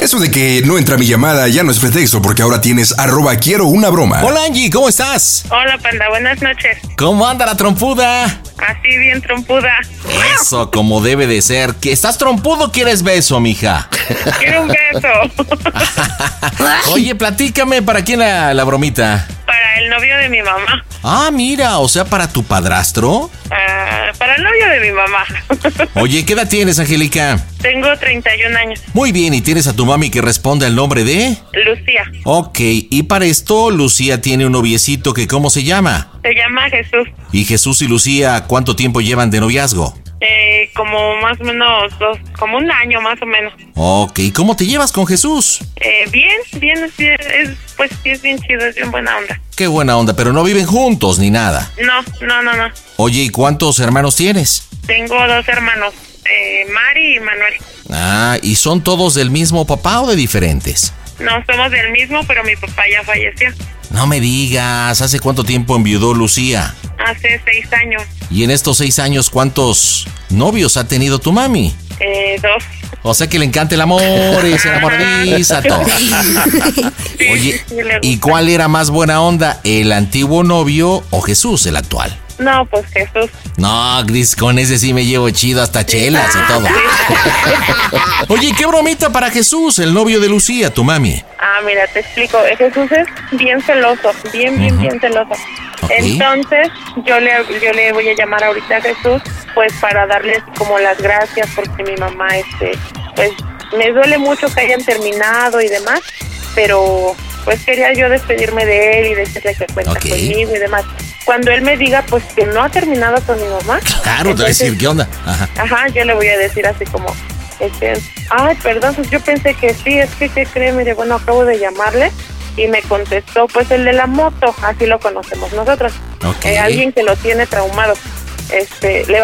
Eso de que no entra mi llamada ya no es pretexto, porque ahora tienes @quierounabroma. Hola Angie, ¿cómo estás? Hola Panda, buenas noches. ¿Cómo anda la trompuda? Así bien trompuda. Eso, como debe de ser. ¿Estás trompudo o quieres beso, mija? Quiero un beso. Oye, platícame, ¿para quién la bromita? Para el novio de mi mamá. Ah, mira, o sea, ¿para tu padrastro? Para el novio de mi mamá. Oye, ¿qué edad tienes, Angélica? Tengo 31 años. Muy bien, ¿y tienes a tu mami que responde al nombre de? Lucía. Ok, y para esto, Lucía tiene un noviecito que, ¿cómo se llama? Se llama Jesús. ¿Y Jesús y Lucía cuánto tiempo llevan de noviazgo? Como más o menos como un año más o menos. Ok, ¿cómo te llevas con Jesús? Bien, es bien chido, es bien buena onda. Qué buena onda, pero no viven juntos ni nada. No. Oye, ¿y cuántos hermanos tienes? Tengo dos hermanos, Mari y Manuel. Ah, ¿y son todos del mismo papá o de diferentes? No, somos del mismo, pero mi papá ya falleció. No me digas, ¿hace cuánto tiempo enviudó Lucía? Hace 6 años. ¿Y en estos 6 años cuántos novios ha tenido tu mami? 2. O sea que le encanta el amor y se enamoradiza todo. Oye, ¿y cuál era más buena onda, el antiguo novio o Jesús, el actual? No, pues Jesús. No, Gris, con ese sí me llevo chido, hasta chelas y todo. Oye, ¿qué bromita para Jesús, el novio de Lucía, tu mami? Ah, mira, te explico. Jesús es bien celoso, bien celoso. Okay. Entonces, yo le voy a llamar ahorita a Jesús, pues para darles como las gracias, porque mi mamá, pues me duele mucho que hayan terminado y demás, pero pues quería yo despedirme de él y decirle que cuenta conmigo y demás. Cuando él me diga, pues, que no ha terminado con mi mamá. Claro, entonces, te voy a decir, ¿qué onda? Ajá, yo le voy a decir así como, ay, perdón, pues yo pensé que sí, es que, ¿qué cree? Mire, bueno, acabo de llamarle y me contestó, pues, el de la moto, así lo conocemos nosotros. Okay. Alguien que lo tiene traumado. Le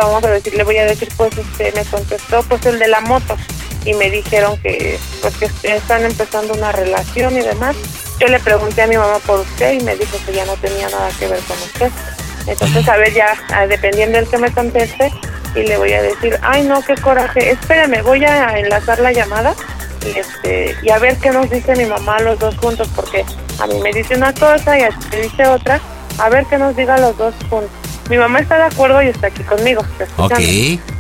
voy a decir, pues, me contestó, pues, el de la moto. Y me dijeron que, pues, que están empezando una relación y demás. Yo le pregunté a mi mamá por usted y me dijo que ya no tenía nada que ver con usted. Entonces, a ver, ya, dependiendo del que me conteste, y le voy a decir, ay, no, qué coraje, espérame, voy a enlazar la llamada y a ver qué nos dice mi mamá los dos juntos, porque a mí me dice una cosa y a ti me dice otra, a ver qué nos diga los dos juntos. Mi mamá está de acuerdo y está aquí conmigo. Ok,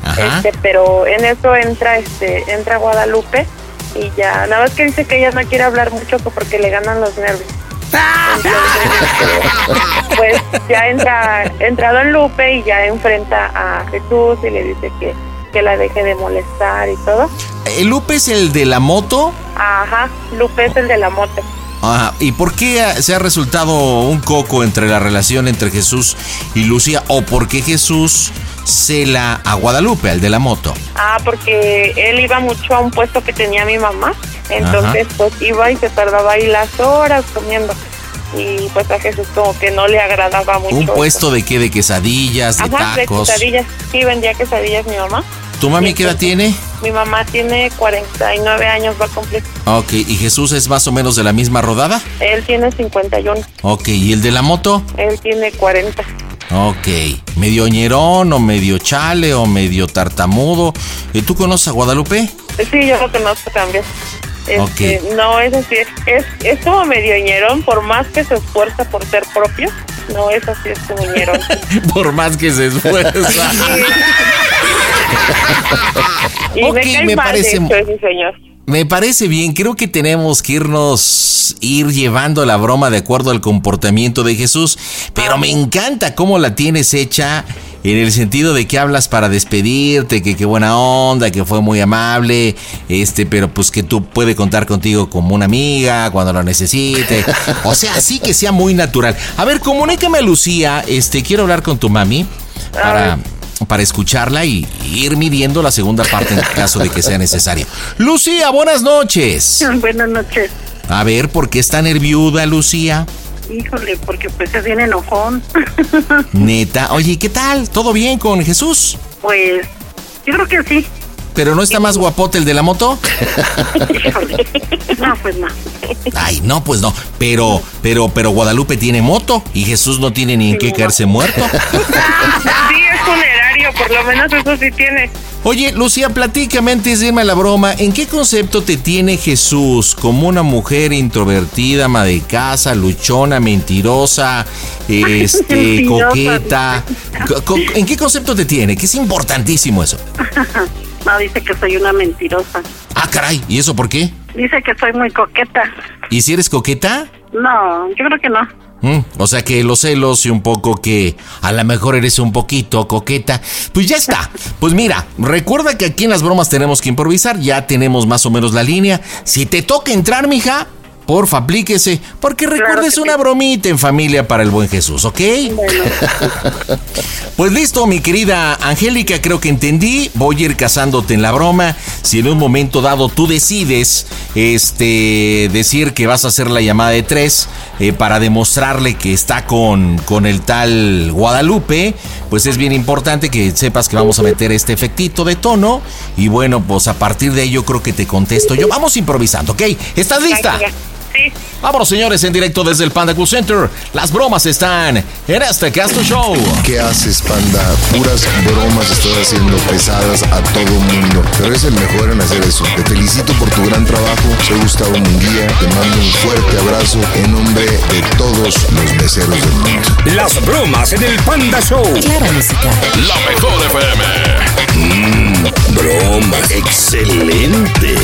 ajá. Pero en eso entra Guadalupe. Y ya, nada más que dice que ella no quiere hablar mucho porque le ganan los nervios. Entonces, pues ya entra Don Lupe y ya enfrenta a Jesús y le dice que la deje de molestar y todo. ¿Lupe es el de la moto? Ajá, Lupe es el de la moto. Ajá. ¿Y por qué se ha resultado un coco entre la relación entre Jesús y Lucía? ¿O por qué Jesús cela a Guadalupe, el de la moto? Ah, porque él iba mucho a un puesto que tenía mi mamá. Entonces, ajá, pues iba y se tardaba ahí las horas comiendo. Y pues a Jesús como que no le agradaba mucho. ¿Un puesto eso de qué? ¿De quesadillas? ¿De ajá, tacos? De quesadillas. Sí, vendía quesadillas mi mamá. ¿Tu mami qué edad tiene? Mi mamá tiene 49 años, va a cumplir. Ok, ¿y Jesús es más o menos de la misma rodada? Él tiene 51. Ok, ¿y el de la moto? Él tiene 40. Ok, ¿medio ñerón o medio chale o medio tartamudo? ¿Tú conoces a Guadalupe? Sí, yo lo conozco también. No, es así, es como medio ñerón, por más que se esfuerza por ser propio. No, es así, es como ñerón. Por más que se esfuerza. Sí. Y me parece, sí, señor. Me parece bien, creo que tenemos que ir llevando la broma de acuerdo al comportamiento de Jesús, pero me encanta cómo la tienes hecha en el sentido de que hablas para despedirte, que qué buena onda, que fue muy amable, pero pues que tú puedes contar contigo como una amiga cuando lo necesite, o sea, así que sea muy natural. A ver, comunícame a Lucía, quiero hablar con tu mami para escucharla y ir midiendo la segunda parte en caso de que sea necesario. Lucía, buenas noches. Buenas noches. A ver, ¿por qué está nerviuda, Lucía? Híjole, porque pues es bien enojón. Neta. Oye, ¿qué tal? ¿Todo bien con Jesús? Pues, yo creo que sí. ¿Pero no está más guapote el de la moto? Híjole. No, pues no. Ay, no, pues no. Pero Guadalupe tiene moto y Jesús no tiene ni en qué caerse muerto. Sí, es funerario, por lo menos eso sí tiene. Oye, Lucía, platícame antes de irme a la broma, ¿en qué concepto te tiene Jesús? ¿Como una mujer introvertida, ama de casa, luchona, mentirosa, coqueta? ¿En qué concepto te tiene? Que es importantísimo eso. No, dice que soy una mentirosa. Ah, caray, ¿y eso por qué? Dice que soy muy coqueta. ¿Y si eres coqueta? No, yo creo que no. O sea que los celos y un poco que a lo mejor eres un poquito coqueta. Pues ya está. Pues mira, recuerda que aquí en las bromas tenemos que improvisar. Ya tenemos más o menos la línea. Si te toca entrar, mija, porfa, aplíquese, porque recuerdes claro una sí. bromita en familia para el buen Jesús, ¿ok? Bueno. Pues listo, mi querida Angélica, creo que entendí. Voy a ir casándote en la broma. Si en un momento dado tú decides decir que vas a hacer la llamada de 3 para demostrarle que está con el tal Guadalupe, pues es bien importante que sepas que vamos a meter este efectito de tono. Y bueno, pues a partir de ahí yo creo que te contesto yo. Vamos improvisando, ¿ok? ¿Estás lista? Sí. Vámonos, señores, en directo desde el Panda Cool Center. Las bromas están en este Casto Show. ¿Qué haces, Panda? Puras bromas estás haciendo pesadas a todo mundo. Pero eres el mejor en hacer eso. Te felicito por tu gran trabajo. Soy Gustavo Munguía. Te mando un fuerte abrazo en nombre de todos los meseros del mundo. Las bromas en el Panda Show. Claro Música. La mejor FM. Bromas. Excelente.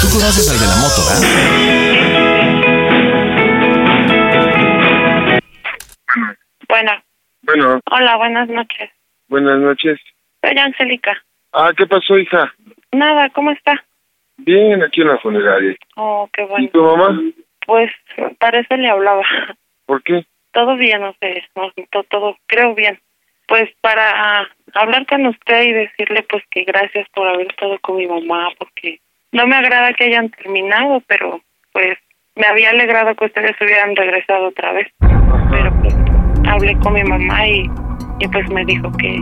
Tú conoces al de la moto, ¿verdad? Bueno. Hola, buenas noches. Buenas noches. Soy Angélica. Ah, ¿qué pasó, hija? Nada, ¿cómo está? Bien, aquí en la funeraria. Oh, qué bueno. ¿Y tu mamá? Pues, para eso le hablaba. ¿Por qué? Todo bien, no sé, todo, creo bien. Pues para hablar con usted y decirle pues que gracias por haber estado con mi mamá, porque no me agrada que hayan terminado, pero pues me había alegrado que ustedes hubieran regresado otra vez. Pero pues hablé con mi mamá y pues me dijo que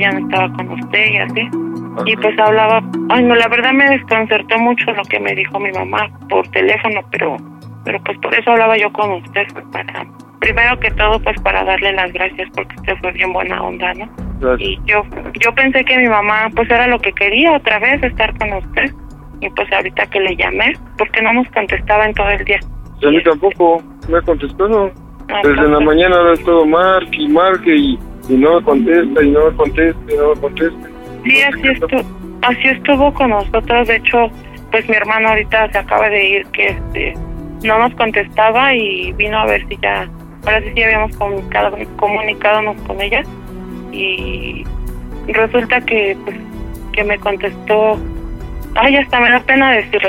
ya no estaba con usted y así. Ajá. Y pues hablaba, ay no, la verdad me desconcertó mucho lo que me dijo mi mamá por teléfono, pero pues por eso hablaba yo con usted, pues para, primero que todo pues para darle las gracias porque usted fue bien buena onda, ¿no? Gracias. Y yo pensé que mi mamá pues era lo que quería otra vez, estar con usted, y pues ahorita que le llamé, porque no nos contestaba en todo el día. A mí tampoco me ha contestado. Desde la mañana ahora es todo marque y no me contesta, y no me contesta. Sí, así estuvo con nosotros. De hecho, pues mi hermano ahorita se acaba de ir, que no nos contestaba y vino a ver si ya, ahora sí habíamos comunicado con ella. Y resulta que, pues, que me contestó, ay, hasta me da pena decirlo,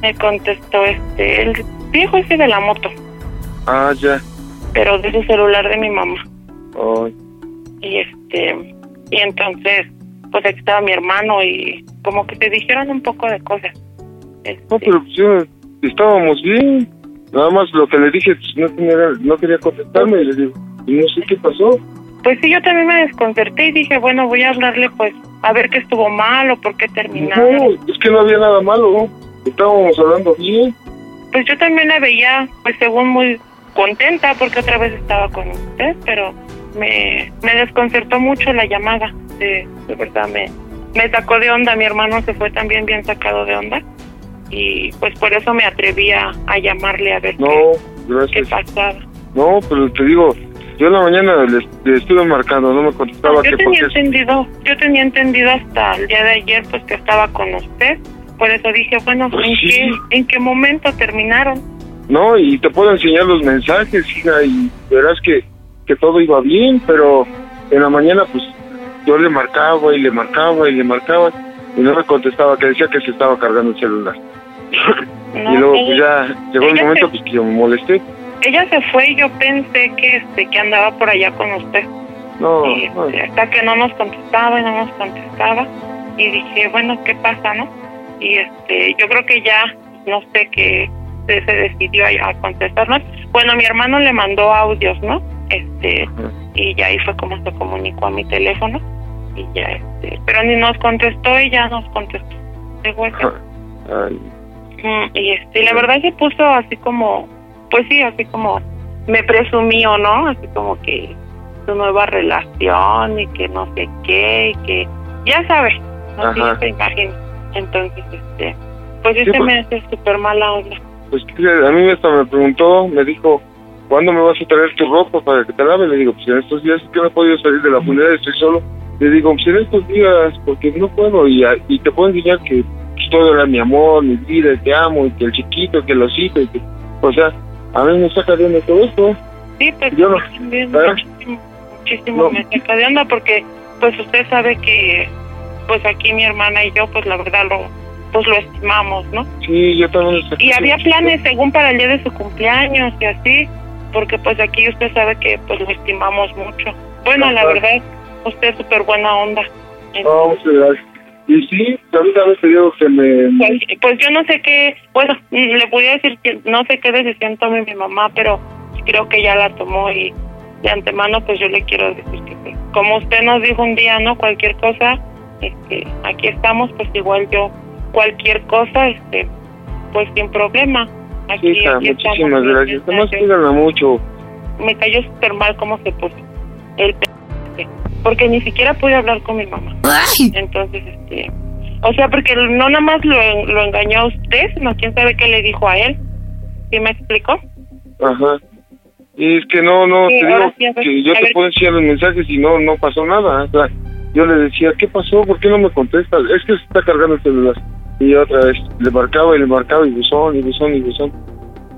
me contestó el viejo ese de la moto. Ah, ya. Pero de su celular de mi mamá. Oh. Y entonces, pues aquí estaba mi hermano y como que te dijeron un poco de cosas. No, pero yo, estábamos bien. Nada más lo que le dije, pues, no quería contestarme y le digo, no sé qué pasó. Pues sí, yo también me desconcerté y dije, bueno, voy a hablarle pues a ver qué estuvo mal o por qué terminaron. No, es que no había nada malo, ¿no? Estábamos hablando bien. Pues yo también la veía, pues según muy contenta porque otra vez estaba con usted, pero me desconcertó mucho la llamada, de verdad me sacó de onda. Mi hermano se fue también bien sacado de onda y pues por eso me atreví a llamarle a ver qué pasaba. No, pero te digo, yo en la mañana le estuve marcando, no me contestaba. Yo tenía entendido hasta el día de ayer pues que estaba con usted, por eso dije, bueno, pues ¿en qué momento terminaron? No, y te puedo enseñar los mensajes, hija, y verás que todo iba bien, pero en la mañana, pues, yo le marcaba y no me contestaba, que decía que se estaba cargando el celular. No, y luego pues, ya llegó el momento pues, que yo me molesté. Ella se fue y yo pensé que andaba por allá con usted. No, y, no. Hasta que no nos contestaba y dije, bueno, ¿qué pasa, no? Y yo creo que ya, no sé, que se decidió a contestarnos. Bueno, mi hermano le mandó audios, ¿no? Y ya ahí fue como se comunicó a mi teléfono y ya pero ni nos contestó, ella nos contestó de hueso. Y la verdad se puso así como, pues sí, así como me presumió, ¿no? Así como que su nueva relación y que no sé qué y que ya sabes, no sé si te imaginas. Entonces pues sí, me hace súper mala onda. Pues a mí hasta me preguntó, me dijo, ¿cuándo me vas a traer tu ropa para que te lave? Le digo, pues en estos días que no he podido salir de la funeraria, estoy solo. Le digo, pues en estos días, porque no puedo. Y te puedo enseñar que todo era mi amor, mi vida, te amo, y que el chiquito, que los hijos, que... O sea, a mí me saca de onda todo esto. Sí, pues yo no, muchísimo no. Me saca de onda porque, pues usted sabe que, pues aquí mi hermana y yo, pues la verdad lo estimamos, ¿no? Sí, yo también. Y había planes según para el día de su cumpleaños y así, porque pues aquí usted sabe que pues lo estimamos mucho. Bueno, la verdad, usted es súper buena onda. Entonces, no, gracias. Y sí, también había pedido que me... Pues yo no sé qué... Bueno, le podría decir que no sé qué decisión tome mi mamá, pero creo que ya la tomó y de antemano pues yo le quiero decir que como usted nos dijo un día, ¿no? Cualquier cosa, aquí estamos, pues igual yo, cualquier cosa, pues sin problema. Aquí, sí, hija, aquí muchísimas gracias. Además, cuídala mucho. Me cayó súper mal cómo se puso el... porque ni siquiera pude hablar con mi mamá. Entonces, o sea, porque no nada más lo engañó a usted, sino quién sabe qué le dijo a él. ¿Sí me explicó? Ajá. Y es que no, sí, te digo sí, que yo te puedo enseñar los mensajes y no pasó nada. O sea, yo le decía, ¿qué pasó? ¿Por qué no me contestas? Es que se está cargando el celular. Y otra vez, le marcaba y buzón.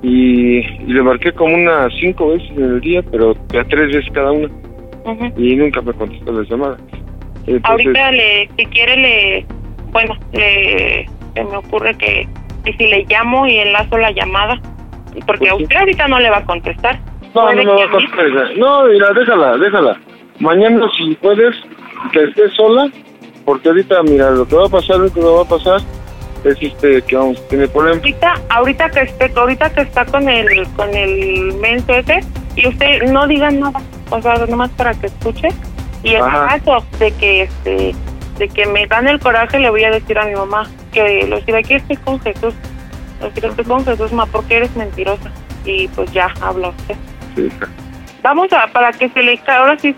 Y le marqué como unas 5 veces en el día, pero a 3 veces cada una. Uh-huh. Y nunca me contestó la llamada. Entonces, ahorita se me ocurre que si le llamo y enlazo la llamada, porque a usted ahorita no le va a contestar. No me va a contestar. No, mira, déjala. Mañana si puedes, que estés sola, porque ahorita, mira, lo que va a pasar es que vamos a tener problemas. Ahorita que está con el menso ese, y usted no diga nada. O sea, nomás para que escuche. Y en caso de que me dan el coraje, le voy a decir a mi mamá que los que estoy con Jesús, ma, porque eres mentirosa. Y pues ya, habla usted. Sí, hija. Vamos a, para que se le... Ahora sí,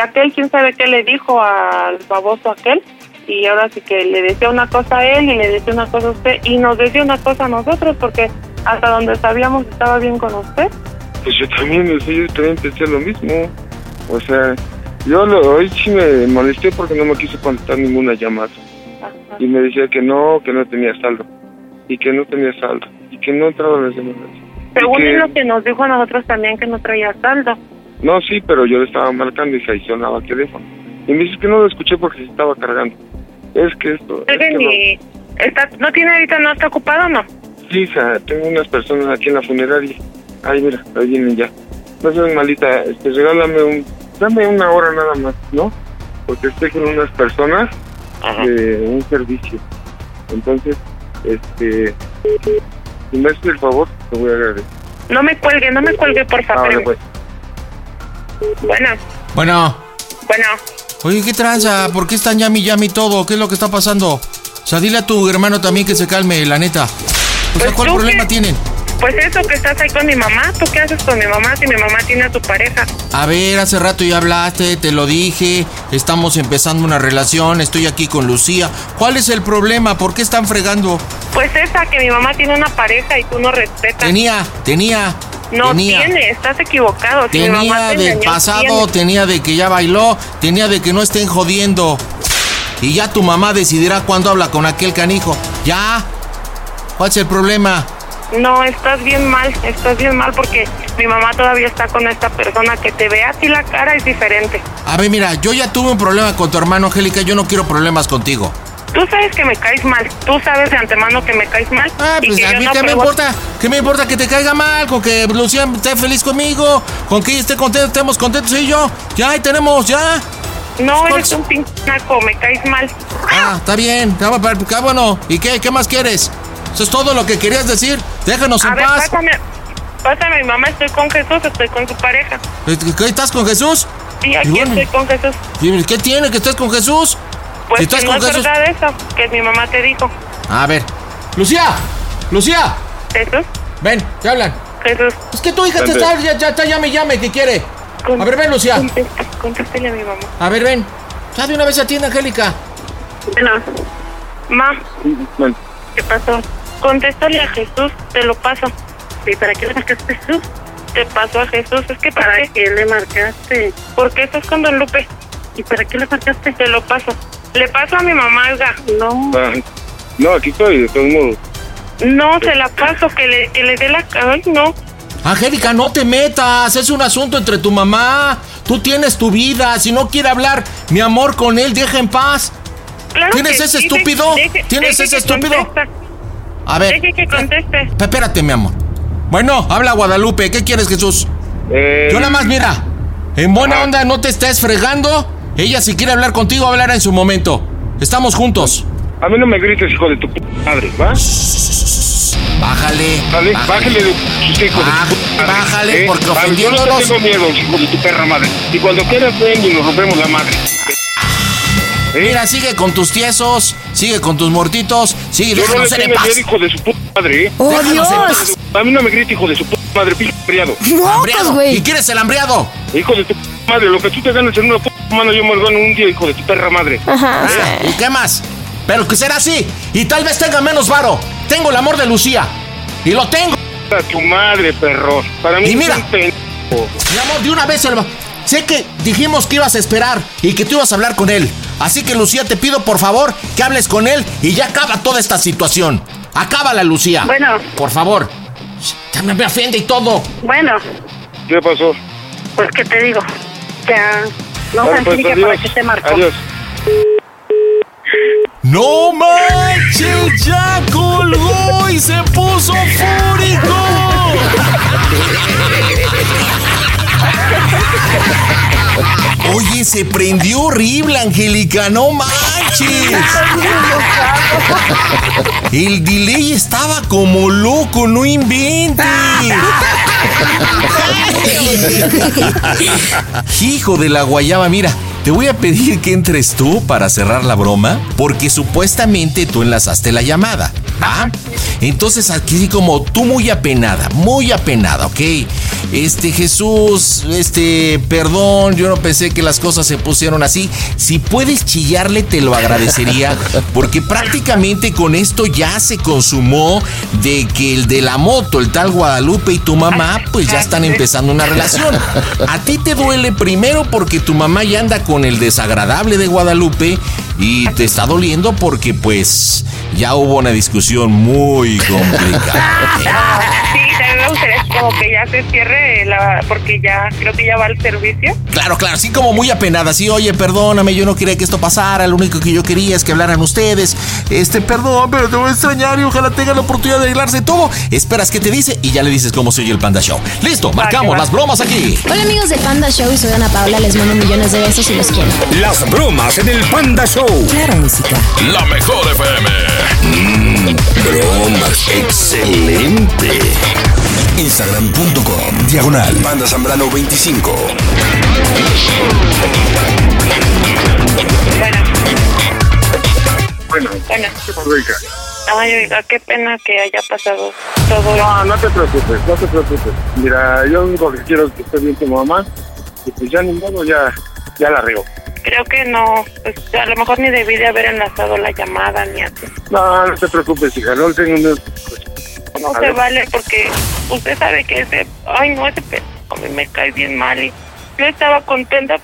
aquel, quién sabe qué le dijo al baboso aquel. Y ahora sí que le decía una cosa a él y le decía una cosa a usted. Y nos decía una cosa a nosotros, porque hasta donde sabíamos estaba bien con usted. Pues yo también pensé lo mismo. O sea, yo hoy sí me molesté porque no me quiso contestar ninguna llamada. Ajá. Y me decía que no tenía saldo. Y que no tenía saldo. Y que no entraba las llamadas. Según es lo que nos dijo a nosotros también, que no traía saldo. No, sí, pero yo le estaba marcando y se sonaba el teléfono. Y me dice que no lo escuché porque se estaba cargando. Es que esto... ¿No tiene ahorita, no está ocupado o no? Sí, hija, tengo unas personas aquí en la funeraria. Ay, mira, ahí vienen ya. No seas malita, regálame dame una hora nada más, ¿no? Porque estoy con unas personas de un servicio. Entonces, si me haces el favor, te voy a agradecer. No me cuelgue, por favor. Ahora, pues. Bueno. Oye, ¿qué tranza? ¿Por qué están llami todo? ¿Qué es lo que está pasando? O sea, dile a tu hermano también que se calme, la neta. O sea, ¿cuál problema tienen? Pues eso, que estás ahí con mi mamá. ¿Tú qué haces con mi mamá si mi mamá tiene a tu pareja? A ver, hace rato ya hablaste, te lo dije. Estamos empezando una relación, estoy aquí con Lucía. ¿Cuál es el problema? ¿Por qué están fregando? Pues esa, que mi mamá tiene una pareja y tú no respetas. Tenía. No tiene, estás equivocado. Tenía si mi mamá del pasado, tenía de que ya bailó, tenía de que no estén jodiendo. y ya tu mamá decidirá cuándo habla con aquel canijo. Ya. ¿Cuál es el problema? No, estás bien mal porque mi mamá todavía está con esta persona. Que te vea a ti la cara es diferente. A ver, mira, yo ya tuve un problema con tu hermano, Angélica, yo no quiero problemas contigo. Tú sabes que me caes mal, tú sabes de antemano que me caes mal. Ah, pues y que a mí no qué me importa, qué me importa que te caiga mal, con que Lucía esté feliz conmigo, con que ella esté contenta, estemos contentos y yo, ya ahí tenemos, ya. No, eres un pinchaco, me caes mal. Ah, está bien, bueno, ¿y qué más quieres? Eso es todo lo que querías decir, déjanos en paz. Pásame, mamá, estoy con Jesús, estoy con su pareja. ¿Qué, estás con Jesús? Sí, aquí bueno, estoy con Jesús. ¿Y qué tiene que estés con Jesús? Pues que no es Jesús, verdad eso, que mi mamá te dijo. A ver, Lucía. ¿Jesús? Ven, ¿qué hablan? Jesús. Es que tu hija te está, ya llame, ¿qué quiere? A ver, ven, Lucía. Contéstale a mi mamá. A ver, ven. Ya de una vez atiende, Angélica. Bueno, ma. Ven. ¿Qué pasó? Contéstale a Jesús, te lo paso. ¿Y para qué le marcaste a Jesús? Te pasó a Jesús, es que para qué le marcaste. Porque estás con Don Lupe. ¿Y para qué le marcaste? Te lo paso. Le paso a mi mamá, oiga. No. No, aquí estoy, de todos modos. No, se la paso, que le dé la... Ay, no. Angélica, no te metas, es un asunto entre tu mamá. Tú tienes tu vida, si no quiere hablar, mi amor, con él, deja en paz. Claro. ¿Tienes ese estúpido? ¿Tienes ese estúpido? A ver. Deje que conteste. Espérate, mi amor. Bueno, habla Guadalupe, ¿qué quieres, Jesús? Yo nada más, mira, en buena onda no te estés fregando. Ella si quiere hablar contigo, hablará en su momento. Estamos juntos. A mí no me grites, hijo de tu puta madre, ¿va? Bájale de sus hijos. Bájale, porque ofendiéndonos... Yo no tengo miedo, hijo de tu perra madre. Y cuando quieras ven y nos rompemos la madre. Mira, sigue con tus tiesos, sigue con tus muertitos, sigue, déjanos ser en paz. Yo no le tengo miedo, hijo de su puta madre, ¿eh? ¡Oh, Dios! A mí no me grites, hijo de su puta madre, pinche hambriado. ¡Hambriado, güey! ¿Y quién es el hambriado? Hijo de tu puta madre, lo que tú te ganas en una puta mano, yo me lo gano un día, hijo de tu perra madre. Ajá. ¿Y qué más? Pero que será así, y tal vez tenga menos varo. Tengo el amor de Lucía, y lo tengo. A tu madre, perro. Para mí y mira, es un pendejo. Mi amor, de una vez el... Sé que dijimos que ibas a esperar y que tú ibas a hablar con él. Así que, Lucía, te pido, por favor, que hables con él y ya acaba toda esta situación. Acábala, Lucía. Bueno. Por favor. Ya me ofende y todo. Bueno. ¿Qué pasó? Pues, ¿qué te digo? Ya. No, claro, pues, Angélica, ¿para qué te marcó? Adiós. ¡No manches! ¡Ya colgó y se puso fúrico! Oye, se prendió horrible, Angélica, no manches. El delay estaba como loco, no inventes. Hijo de la guayaba, mira, te voy a pedir que entres tú para cerrar la broma, porque supuestamente tú enlazaste la llamada, ¿va? Entonces aquí como tú muy apenada, ¿ok? Jesús, perdón, yo no pensé que las cosas se pusieron así. Si puedes chillarle, te lo agradecería, porque prácticamente con esto ya se consumó de que el de la moto, el tal Guadalupe y tu mamá, pues ya están empezando una relación. A ti te duele primero porque tu mamá ya anda con el desagradable de Guadalupe y te está doliendo porque pues ya hubo una discusión muy complicada. Sí, también me gustaría como que ya se cierre porque ya creo que ya va al servicio. Claro, sí, como muy apenada, sí, oye, perdóname, yo no quería que esto pasara, lo único que yo quería es que hablaran ustedes, perdón, pero te voy a extrañar y ojalá tenga la oportunidad de arreglarse todo. Esperas que te dice y ya le dices cómo se oye el Panda Show. Listo, marcamos las bromas aquí. Hola amigos del Panda Show, soy Ana Paula, les mando millones de besos y los quiero. Las bromas en el Panda Show. Claro Música. La mejor FM. Bromas, excelente. Instagram.com /PandaZambrano25. Bueno. Ay, oiga, qué pena que haya pasado todo. No te preocupes. Mira, yo lo único que quiero es que esté bien tu mamá. Y pues ya ni modo, ya la riego. Creo que no, pues a lo mejor ni debí de haber enlazado la llamada ni así. No te preocupes, hija, no tengo miedo. No se vale porque usted sabe que ese... Ay, no, ese a mí me cae bien mal y yo estaba contenta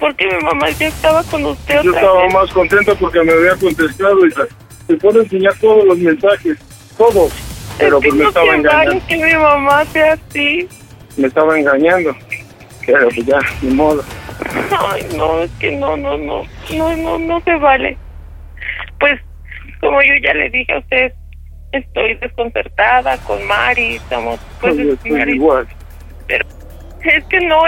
porque mi mamá ya estaba con usted otra vez. Yo estaba más contento porque me había contestado, hija. Te puedo enseñar todos los mensajes, todos, pero pues me estaba engañando. Es que mi mamá sea así. Me estaba engañando, pero pues ya, ni modo. Ay, no, es que no se vale. Pues, como yo ya le dije a usted, estoy desconcertada con Mari, estamos... Pues, no, es Mari, igual. Pero es que no,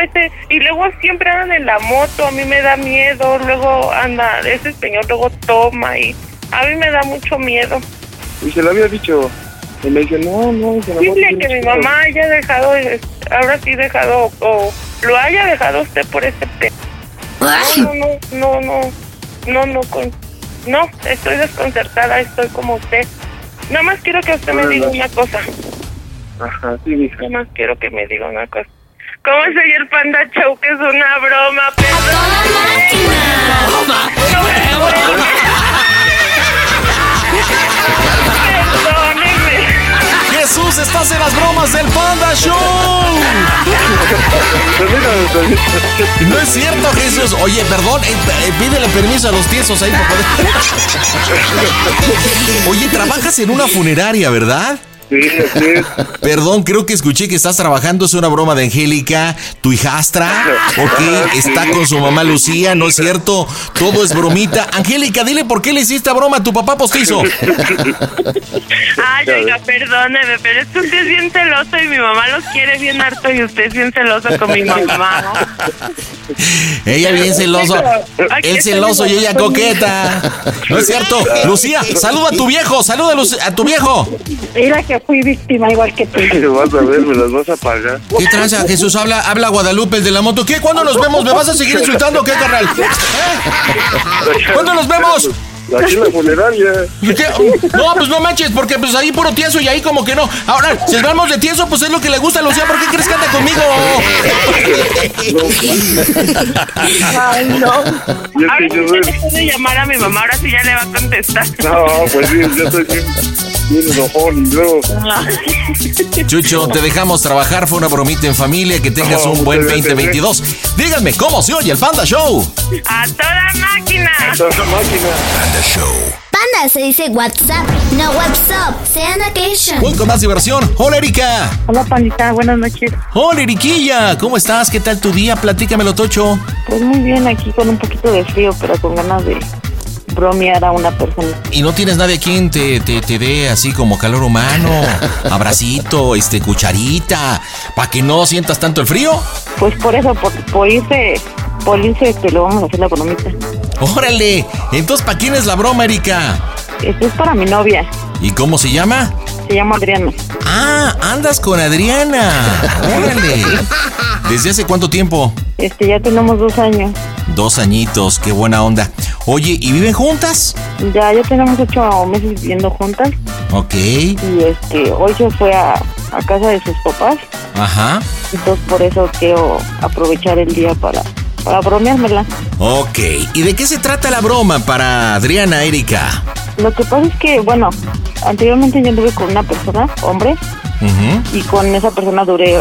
y luego siempre andan en la moto, a mí me da miedo, luego anda, ese señor luego toma y... A mí me da mucho miedo. Y se lo había dicho. Y me dice, no. Dile que mi mamá haya dejado, ahora sí dejado, o lo haya dejado usted por ese pe... No, estoy desconcertada, estoy como usted. Nada más quiero que usted me diga una cosa. Ajá, sí, hija. Nada más quiero que me diga una cosa. ¿Cómo se oye el Panda Show? Que es una broma, pero... Jesús, estás en las bromas del Panda Show. No es cierto, Jesús. Oye, perdón, pídele permiso a los tiesos ahí para poder... Oye, trabajas en una funeraria, ¿verdad? Sí. Perdón, creo que escuché que estás trabajando. Es una broma de Angélica, tu hijastra, porque está con su mamá Lucía, ¿no es cierto? Todo es bromita. Angélica, dile por qué le hiciste broma a tu papá postizo. Ay, oiga, perdóneme, pero es que usted es bien celoso y mi mamá los quiere bien harto y usted es bien celoso con mi mamá, ¿no? Ella bien celoso, él celoso y ella coqueta. ¿No es cierto? Lucía, saluda a tu viejo, saluda a tu viejo. Mira que fui víctima igual que tú. Vas a ver, me las vas a pagar. ¿Qué tranza, Jesús? Habla Guadalupe, el de la moto. ¿Qué? ¿Cuándo nos vemos? ¿Me vas a seguir insultando o qué, carnal? ¿Cuándo nos vemos? Aquí en la funeraria. No, pues no manches, porque pues ahí puro tieso y ahí como que no. Ahora, si hablamos de tieso, pues es lo que le gusta a Lucía. ¿Por qué crees que anda conmigo? Ay, no. Ahora sí ya le puedo llamar a mi mamá, ahora sí ya le va a contestar. No, pues sí, yo estoy bien enojón, luego. Chucho, te dejamos trabajar, fue una bromita en familia, que tengas un buen 2022. Díganme, ¿cómo se oye el Panda Show? ¡A toda máquina! ¡A toda máquina! Panda Show. Panda se dice WhatsApp, no WhatsApp, sean occasion. Voy con más diversión. Hola, Erika. Hola, Pandita, buenas noches. Hola, Eriquilla, ¿cómo estás? ¿Qué tal tu día? Platícamelo, Tocho. Pues muy bien, aquí con un poquito de frío, pero con ganas de bromear a una persona. ¿Y no tienes nadie a quien te dé así como calor humano, abracito, cucharita, para que no sientas tanto el frío? Pues por eso, por irse, lo vamos a hacer la economista. ¡Órale! Entonces, ¿para quién es la broma, Erika? Esto es para mi novia. ¿Y cómo se llama? Se llama Adriana. ¡Ah! ¡Andas con Adriana! ¡Órale! ¿Desde hace cuánto tiempo? Ya tenemos 2 años. 2 añitos, qué buena onda. Oye, ¿y viven juntas? Ya tenemos 8 meses viviendo juntas. Ok. Y hoy se fue a casa de sus papás. Ajá. Entonces, por eso quiero aprovechar el día para bromeármela. Ok, ¿y de qué se trata la broma para Adriana, Erika? Lo que pasa es que, bueno, anteriormente yo anduve con una persona, hombre, y con esa persona duré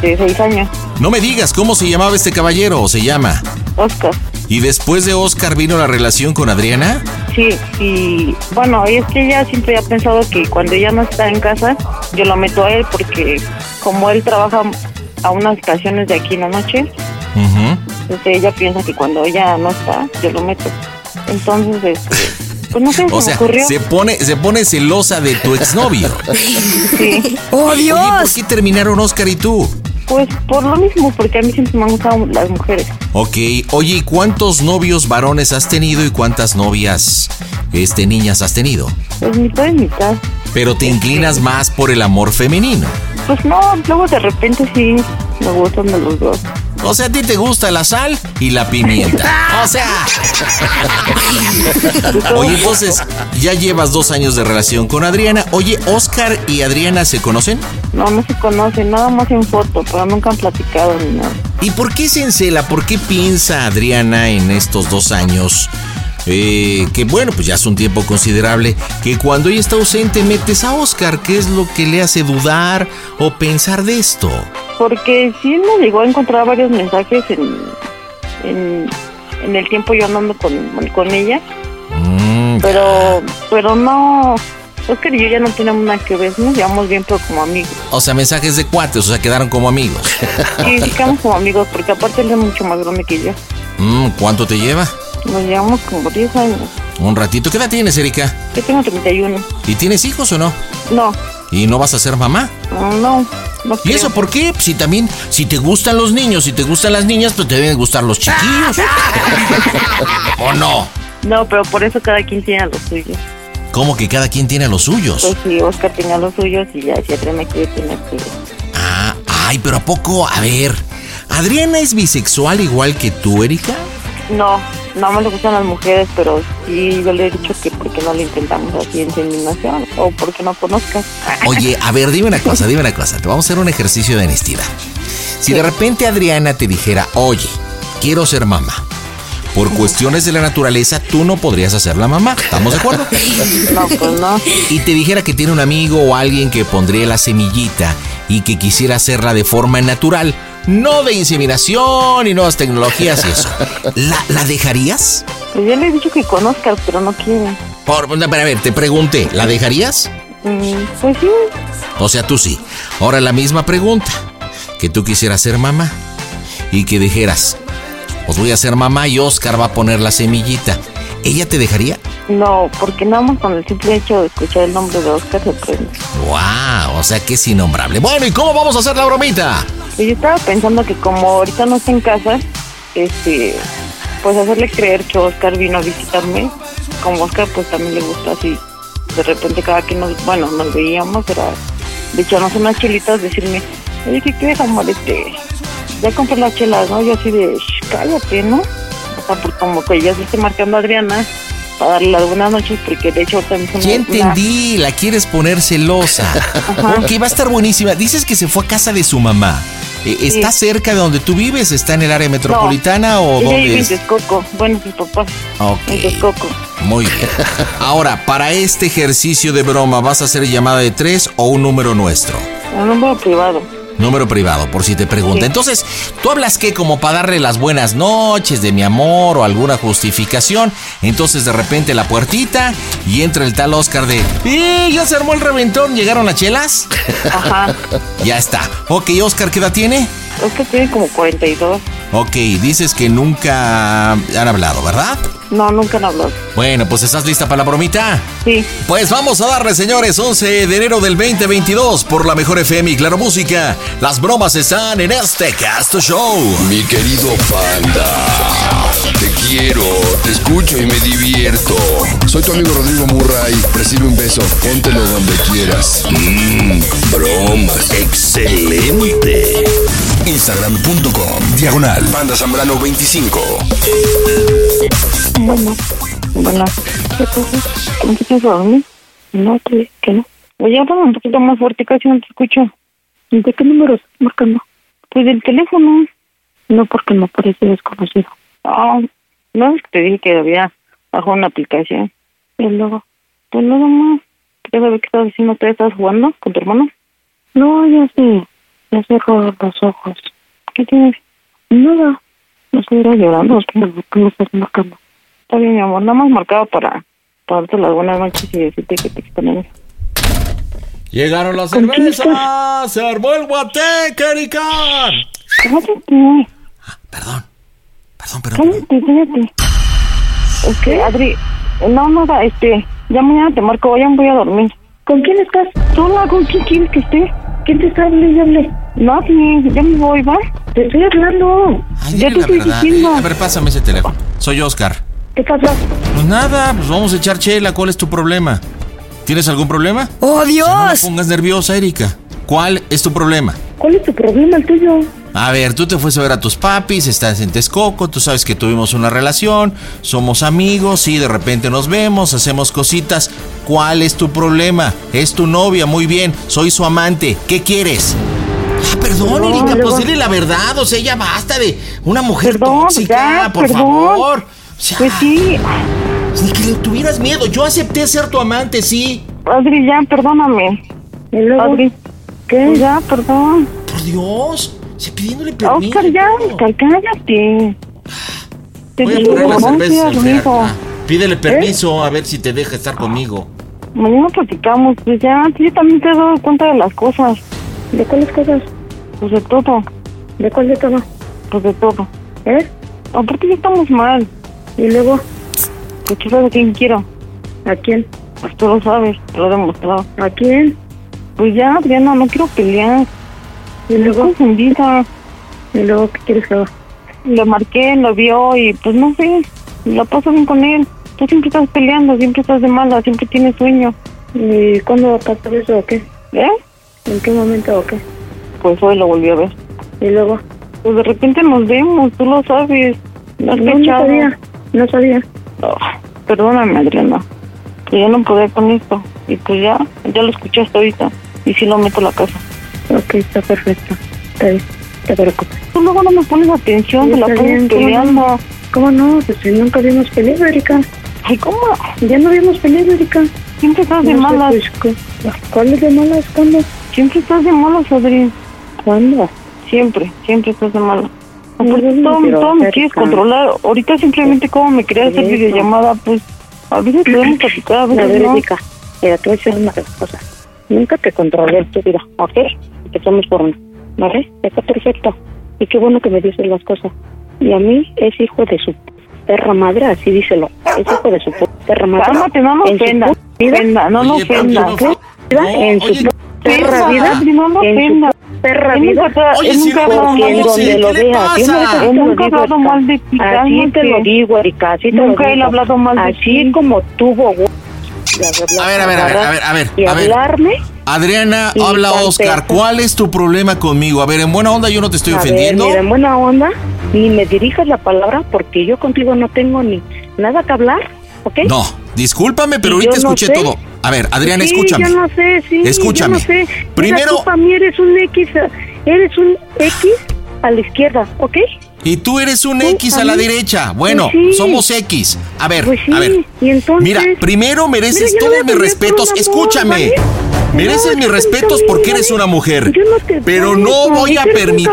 6 años. No me digas, ¿cómo se llamaba este caballero o se llama? Oscar. ¿Y después de Oscar vino la relación con Adriana? Sí, y bueno, es que ella siempre ha pensado que cuando ella no está en casa, yo lo meto a él porque como él trabaja a unas estaciones de aquí en la noche... Entonces ella piensa que cuando ella no está, yo lo meto. Entonces, pues no sé, o sea, me ocurrió. Se pone celosa de tu exnovio. Sí. ¡Oh, Dios! Oye, ¿por qué terminaron Oscar y tú? Pues por lo mismo, porque a mí siempre me han gustado las mujeres. Ok, oye, ¿y cuántos novios varones has tenido y cuántas novias niñas has tenido? Pues mitad y mitad. Pero te inclinas más por el amor femenino. Pues no, luego de repente sí me gustan de los dos. O sea, a ti te gusta la sal y la pimienta. O sea. Oye, entonces, ya llevas 2 años de relación con Adriana. Oye, ¿Oscar y Adriana se conocen? No se conocen, nada más en foto, pero nunca han platicado ni nada. ¿Y por qué se encela? ¿Por qué piensa Adriana en estos 2 años? Que bueno, pues ya es un tiempo considerable, que cuando ella está ausente metes a Oscar. ¿Qué es lo que le hace dudar o pensar de esto? Porque sí me llegó a encontrar varios mensajes en, en el tiempo yo andando con ella. Pero no, Oscar y yo ya no tenemos nada que ver, nos llevamos bien, pero como amigos. O sea, mensajes de cuates, o sea, quedaron como amigos. Sí, quedamos como amigos, porque aparte él es mucho más grande que yo. ¿Cuánto te lleva? Nos llevamos como 10 años. Un ratito. ¿Qué edad tienes, Erika? Yo tengo 31. ¿Y tienes hijos o no? No. ¿Y no vas a ser mamá? No. No creo. ¿Y eso por qué? Si también, si te gustan los niños, si te gustan las niñas, pues te deben gustar los chiquillos. ¿O no? No, pero por eso cada quien tiene a los suyos. ¿Cómo que cada quien tiene a los suyos? Pues sí, Oscar tiene a los suyos y ya, si Adriana quiere tener suyos. Ah, ay, pero ¿a poco? A ver, ¿Adriana es bisexual igual que tú, Erika? No, nada más le gustan las mujeres, pero sí, yo le he dicho que porque no le intentamos así en inseminación o porque no conozcas. Oye, a ver, dime una cosa, te vamos a hacer un ejercicio de honestidad. Si de repente Adriana te dijera, oye, quiero ser mamá, por cuestiones de la naturaleza, tú no podrías hacer la mamá, ¿estamos de acuerdo? No, pues no. Y te dijera que tiene un amigo o alguien que pondría la semillita y que quisiera hacerla de forma natural, no de inseminación y nuevas tecnologías y eso. ¿La dejarías? Pues yo le he dicho que conozcas, pero no quiere. Pero a ver, te pregunté, ¿la dejarías? Pues sí. O sea, tú sí. Ahora la misma pregunta, que tú quisieras ser mamá y que dijeras, os voy a ser mamá y Oscar va a poner la semillita. ¿Ella te dejaría? No, porque nada más con el simple hecho de escuchar el nombre de Oscar se prende. ¡Wow! O sea que es innombrable. Bueno, ¿y cómo vamos a hacer la bromita? Yo estaba pensando que como ahorita no está en casa, pues hacerle creer que Oscar vino a visitarme. Como Oscar pues también le gusta así. De repente cada que nos veíamos era de echarnos unas chelitas, decirme, oye, ¿qué quieres, amor? Ya compré las chelas, ¿no? Yo así de, cállate, ¿no? O sea, porque como que ya se está marcando a Adriana para darle las buenas noches, porque de hecho también... Ya entendí, la quieres poner celosa. Porque va a estar buenísima. Dices que se fue a casa de su mamá. ¿Está cerca de donde tú vives? ¿Está en el área metropolitana o dónde vive es? En Texcoco, bueno, sus papás. Okay. En Texcoco. Muy bien. Ahora, para este ejercicio de broma, ¿vas a hacer llamada de 3 o un número nuestro? Un número privado. Número privado, por si te pregunta. Sí. Entonces, tú hablas que como para darle las buenas noches de mi amor o alguna justificación. Entonces, de repente, la puertita y entra el tal Oscar de... ¡Y ya se armó el reventón! ¿Llegaron las chelas? Ajá. Ya está. Ok, Oscar, ¿qué edad tiene? Oscar tiene como 42. Ok, dices que nunca han hablado, ¿verdad? No, nunca han hablado. Bueno, pues ¿estás lista para la bromita? Sí. Pues vamos a darle, señores, 11 de enero del 2022 por la Mejor FM y Claro Música. Las bromas están en este Casto Show. Mi querido Panda, te quiero, te escucho y me divierto. Soy tu amigo Rodrigo Murray, recibe un beso, póntelo donde quieras. Bromas, excelente. Instagram.com /pandasambrano25. Bueno, ¿qué te dormí? No, que no. Oye, háblame un poquito más fuerte, casi no te escucho. ¿De qué números? Marcando. Pues del teléfono. No, porque me parece desconocido. Ah, no, es que te dije que había bajado una aplicación. Y luego, pues nada más. ¿Qué sabes qué estás haciendo? ¿Te estás jugando con tu hermano? No, ya sé. Ya cerro los ojos. ¿Qué tienes? Nada. No estuviera llorando, ¿por qué me estás marcando? Está bien, mi amor, nada más marcado para darte las buenas noches y decirte que te extrañas. ¡Llegaron las cervezas! ¡Se armó el guateque, Erika! ¡Cállate! Perdón. Cállate. Es que, Adri, no, nada, ya mañana te marco, ya me voy a dormir. ¿Con quién estás? Sola, ¿con quién quieres que esté? ¿Quién te está hablando? No, sí, ya me voy, ¿va? Te estoy hablando. Ay, ya te estoy diciendo. A ver, pásame ese teléfono. Soy Oscar. ¿Qué pasa? Pues nada, pues vamos a echar chela. ¿Cuál es tu problema? ¿Tienes algún problema? ¡Oh, Dios! No me pongas nerviosa, Erika. ¿Cuál es tu problema? ¿Cuál es tu problema, el tuyo? A ver, tú te fuiste a ver a tus papis, estás en Texcoco, tú sabes que tuvimos una relación, somos amigos y de repente nos vemos, hacemos cositas. ¿Cuál es tu problema? Es tu novia, muy bien, soy su amante. ¿Qué quieres? Ah, perdón, no, Erika, pues dile la verdad, o sea, ya basta de una mujer tóxica, ya, por favor. O sea, pues sí. Ni que le tuvieras miedo, yo acepté ser tu amante, sí. Adri, ya, perdóname. Adri, ¿qué? Ya, perdón. Por Dios. Pidiéndole permiso. Oscar, ya, Oscar, cállate. Voy a poner la cerveza enferma. Pídele permiso a ver si te deja estar conmigo. Mañana platicamos, pues ya, yo también te he dado cuenta de las cosas. ¿De cuáles cosas? Pues de todo. ¿De cuál de todo? Pues de todo. ¿Eh? Aparte ya estamos mal. ¿Y luego? Pues tú sabes a quién quiero. ¿A quién? Pues tú lo sabes, te lo he demostrado. ¿A quién? Pues ya, Adriana, no quiero pelear. ¿Y luego? ¿Y luego qué quieres que haga? Le marqué, lo vio y pues no sé, la paso bien con él. Tú siempre estás peleando, siempre estás de mala, siempre tienes sueño. ¿Y cuándo va a pasar eso o qué? ¿Eh? ¿En qué momento o qué? Pues hoy lo volví a ver. ¿Y luego? Pues de repente nos vemos, tú lo sabes. No sabía. Oh, perdóname, Adriana, que yo no podía con esto. Y pues ya lo escuchaste ahorita. Y sí lo meto a la casa. Ok, está perfecto. Está bien, te preocupes. Tú luego no me pones atención, te la pones peleando. ¿Cómo no? Pues nunca habíamos peleado, Erika. Ay, ¿cómo? Ya no habíamos peleado, Erika. Siempre estás de malas. ¿Cuáles de malas? ¿Cuándo? Siempre estás de malas, Adrián. ¿Cuándo? Siempre estás de malas. Todo me quieres controlar. Ahorita simplemente como me creas esta videollamada, pues a veces podemos platicar, a veces no. Erika, mira, te voy a decir una cosa. Nunca te controlé en tu vida, ¿ok? Te tomes por uno, ¿ok? Está perfecto. Y qué bueno que me dices las cosas. Y a mí es hijo de su perra madre, así díselo. Es hijo de su perra madre. Cálmate, no nos ofendas. No nos ofendas. En su perra vida. No nos ofendas. Perra vida. Oye, si lo veas, yo nunca he hablado mal de ti. Así te lo digo, Erika. Así te lo digo. Nunca he hablado mal de ti. Así como tuvo. A ver. Y hablarme. Adriana, habla Oscar. ¿Cuál es tu problema conmigo? A ver, en buena onda yo no te estoy ofendiendo. Mira, en buena onda ni me dirijas la palabra porque yo contigo no tengo ni nada que hablar, ¿ok? No, discúlpame, pero ahorita escuché todo. A ver, Adriana, escúchame. Yo no sé, escúchame. Yo no sé. Primero, mira, tú para mí eres un X a la izquierda, ¿ok? Y tú eres un X a la derecha. Bueno, pues sí. Somos X. A ver, pues sí. A ver. ¿Y entonces? Mira, primero mereces todos mis respetos. Escúchame. Mereces mis respetos porque eres una mujer. Pero no voy a permitir.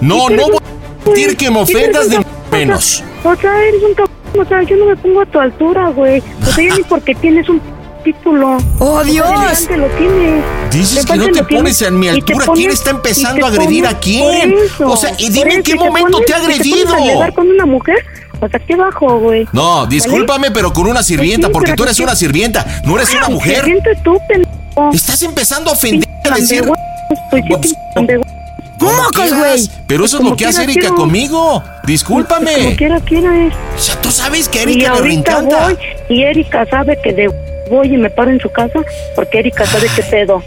No voy a permitir que me ofendas de menos. O sea, eres un cabrón. O sea, yo no me pongo a tu altura, güey. O sea, ya ni porque tienes un título. ¡Oh, Dios! Lo tienes. Dices que no te pones a mi altura. ¿Quién está empezando a agredir a quién? O sea, y dime en qué momento te ha agredido. ¿Te vas a con una mujer? O sea, qué bajo, güey. No, discúlpame, ¿vale? Pero con una sirvienta, sí, porque tú eres una sirvienta, no eres una mujer. Tú, estás empezando a ofender, a decir... ¿Cómo, güey? Pero eso es lo que hace Erika conmigo. Discúlpame. Como quiera es. O sea, tú sabes que a Erika le reencanta. Y Erika sabe que voy y me paro en su casa porque Erika sabe qué pedo.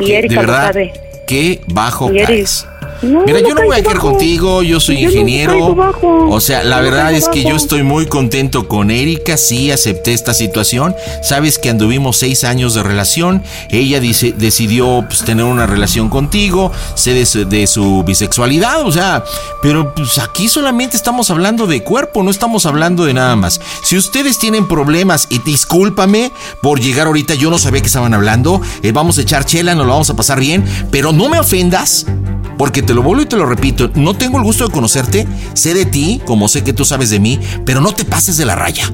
Y Erika lo sabe. Qué bajo caes. No, mira, yo no voy a quedar contigo, yo soy ingeniero. O sea, la verdad es que yo estoy muy contento con Erika, sí acepté esta situación. Sabes que anduvimos 6 años de relación. Ella decidió pues, tener una relación contigo, sé de su bisexualidad, o sea, pero pues aquí solamente estamos hablando de cuerpo, no estamos hablando de nada más. Si ustedes tienen problemas, y discúlpame por llegar ahorita, yo no sabía que estaban hablando, vamos a echar chela, nos lo vamos a pasar bien, pero no me ofendas. Porque te lo vuelvo y te lo repito, no tengo el gusto de conocerte, sé de ti, como sé que tú sabes de mí, pero no te pases de la raya.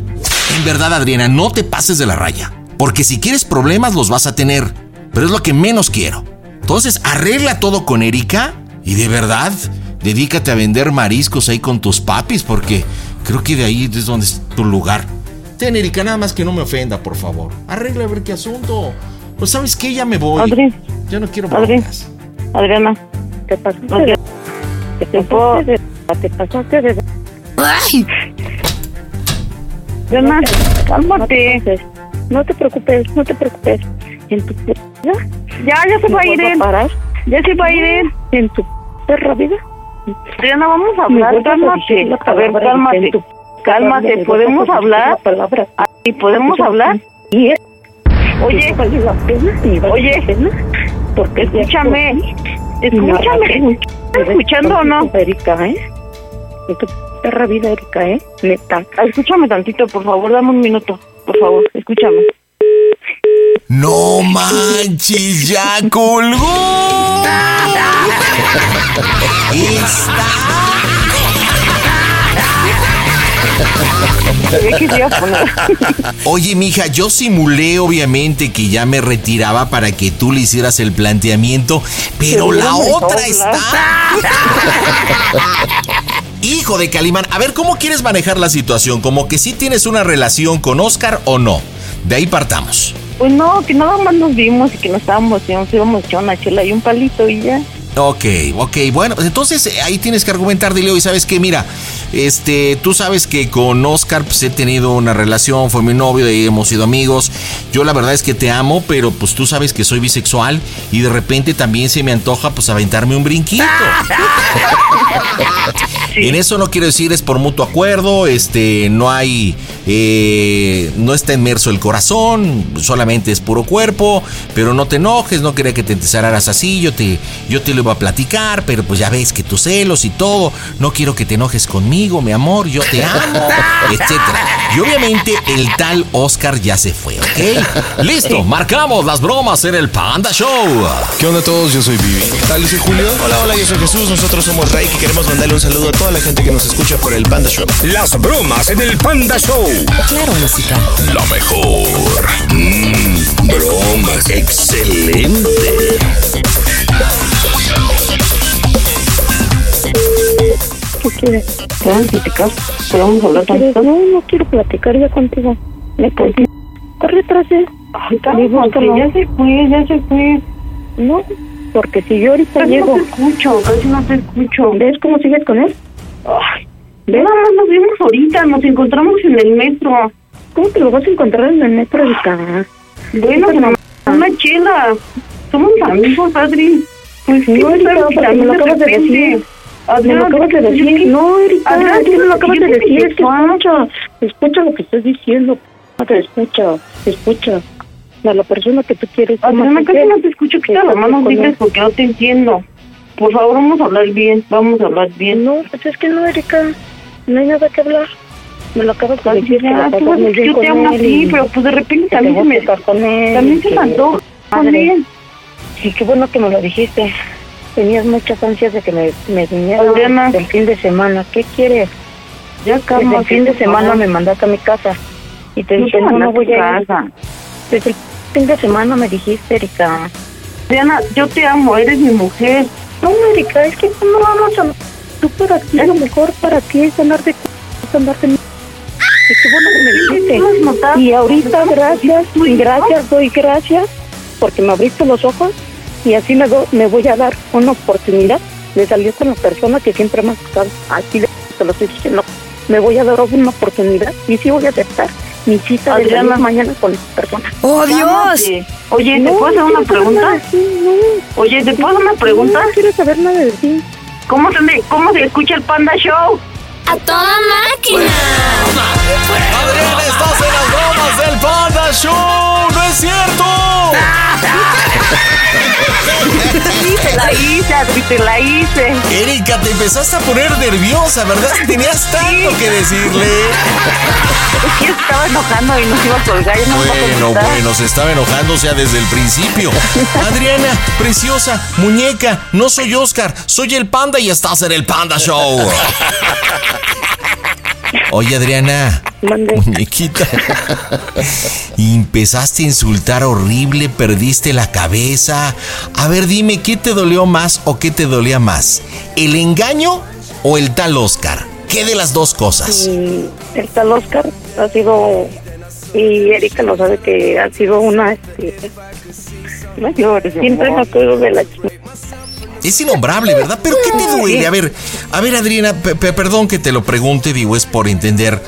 En verdad, Adriana, no te pases de la raya, porque si quieres problemas los vas a tener, pero es lo que menos quiero. Entonces, arregla todo con Erika y de verdad, dedícate a vender mariscos ahí con tus papis, porque creo que de ahí es donde es tu lugar. Ten, Erika, nada más que no me ofenda, por favor. Arregla a ver qué asunto. Pues, ¿sabes qué? Ya me voy. Adri, ya no quiero problemas. Adriana. Te pasaste de... Te pasaste de... ¡Ay! Adriana, cálmate. No te preocupes. En tu... Ya se va a ir él. Ya se va a ir él. En tu perra vida. Adriana, vamos a hablar. Cálmate. A ver, cálmate. Cálmate. ¿Podemos hablar? ¿Y podemos hablar? Oye. Porque escúchame. ¿Estás escuchando o no? Erika, Esta perra vida, Erika, neta. Escúchame tantito, por favor, dame un minuto. Por favor, escúchame. ¡No manches! ¡Ya colgó! ¡Está! Oye, mija, yo simulé obviamente que ya me retiraba para que tú le hicieras el planteamiento, pero la otra está... Hijo de Calimán, a ver, ¿cómo quieres manejar la situación? ¿Como que sí tienes una relación con Oscar o no? De ahí partamos. Pues no, que nada más nos vimos y que nos íbamos a echar una chela y un palito y ya. Ok, bueno, entonces ahí tienes que argumentar, dile, y sabes que, mira, tú sabes que con Oscar pues he tenido una relación, fue mi novio, de ahí hemos sido amigos, yo la verdad es que te amo, pero pues tú sabes que soy bisexual y de repente también se me antoja pues aventarme un brinquito. Sí. En eso no quiero decir es por mutuo acuerdo, no hay, no está inmerso el corazón, solamente es puro cuerpo, pero no te enojes, no quería que te entesaras así, yo te lo iba a platicar, pero pues ya ves que tus celos y todo, no quiero que te enojes conmigo, mi amor, yo te amo, etcétera. Y obviamente el tal Oscar ya se fue, ¿ok? Listo, marcamos las bromas en el Panda Show. ¿Qué onda a todos? Yo soy Vivi. ¿Qué tal? Yo soy Julio. Hola, yo soy Jesús, nosotros somos Ray y queremos mandarle un saludo a toda la gente que nos escucha por el Panda Show. Las bromas en el Panda Show. Claro, música. Lo mejor. Bromas, excelente. ¿Qué quieres? ¿Te van a platicar? ¿Te vamos a hablar tanto? No quiero platicar ya contigo. Me puse. Corre atrás. Ay, ya se fue. No, porque si yo ahorita casi llego. Casi no te escucho. ¿Ves cómo sigues con él? Ay, nada más nos vimos ahorita, nos encontramos en el metro. ¿Cómo te lo vas a encontrar en el metro de casa? Bueno, una chela. Somos amigos, Adri. Pues sí, ahorita me lo acabas de decir. Me lo acabas de decir. No, Erika, me lo acabas de decir. Escucha lo que estás diciendo. Escucha. A la persona que tú quieres. Adriana, casi no te escucho. Quita las manos, dices, porque no te entiendo. Por favor, vamos a hablar bien. No, pues es que no, Erika, no hay nada que hablar. Me lo acabas de decir. Yo te amo así, pero pues de repente también se me... También se mandó. También. Sí, qué bueno que me lo dijiste. Tenías muchas ansias de que me vinieran el fin de semana. ¿Qué quieres? Ya acabamos. El fin de semana me mandaste a mi casa. Y te dije, no voy a ir. Desde el fin de semana me dijiste, Erika. Diana, yo te amo, eres mi mujer. No, Erika, es que no vamos a... Tú para ti, a lo mejor para ti es andar de... Es que bueno que me dijiste. Y ahorita, gracias, porque me abriste los ojos y así me voy a dar una oportunidad de salir con la persona que siempre me ha gustado. Así te lo estoy diciendo. Me voy a dar una oportunidad y sí voy a aceptar mi cita de la mañana con esta persona. ¡Oh, Dios! Oye, ¿te puedo hacer una pregunta? Oye, ¿te puedo hacer una pregunta? No quiero saber nada de ti. ¿Cómo se escucha el Panda Show? ¡A toda máquina! ¡Adrián, estás en las bromas del Panda Show! ¡No es cierto! Te la hice, Adri. Erika, te empezaste a poner nerviosa, ¿verdad? Tenías tanto que decirle. Es que estaba enojando y nos iba a colgar. Bueno, se estaba enojando, o sea, desde el principio. Adriana, preciosa, muñeca, no soy Oscar, soy el Panda y estás en el Panda Show. Oye, Adriana, ¿Mandé? Muñequita, empezaste a insultar horrible, perdiste la cabeza. A ver, dime, ¿qué te dolió más o qué te dolía más? ¿El engaño o el tal Oscar? ¿Qué de las dos cosas? El tal Oscar ha sido, y Erika lo sabe, que ha sido una... No llores, siempre me acuerdo de la chica. Es innombrable, ¿verdad? ¿Pero qué te duele? A ver, Adriana, perdón que te lo pregunte, digo, es por entender.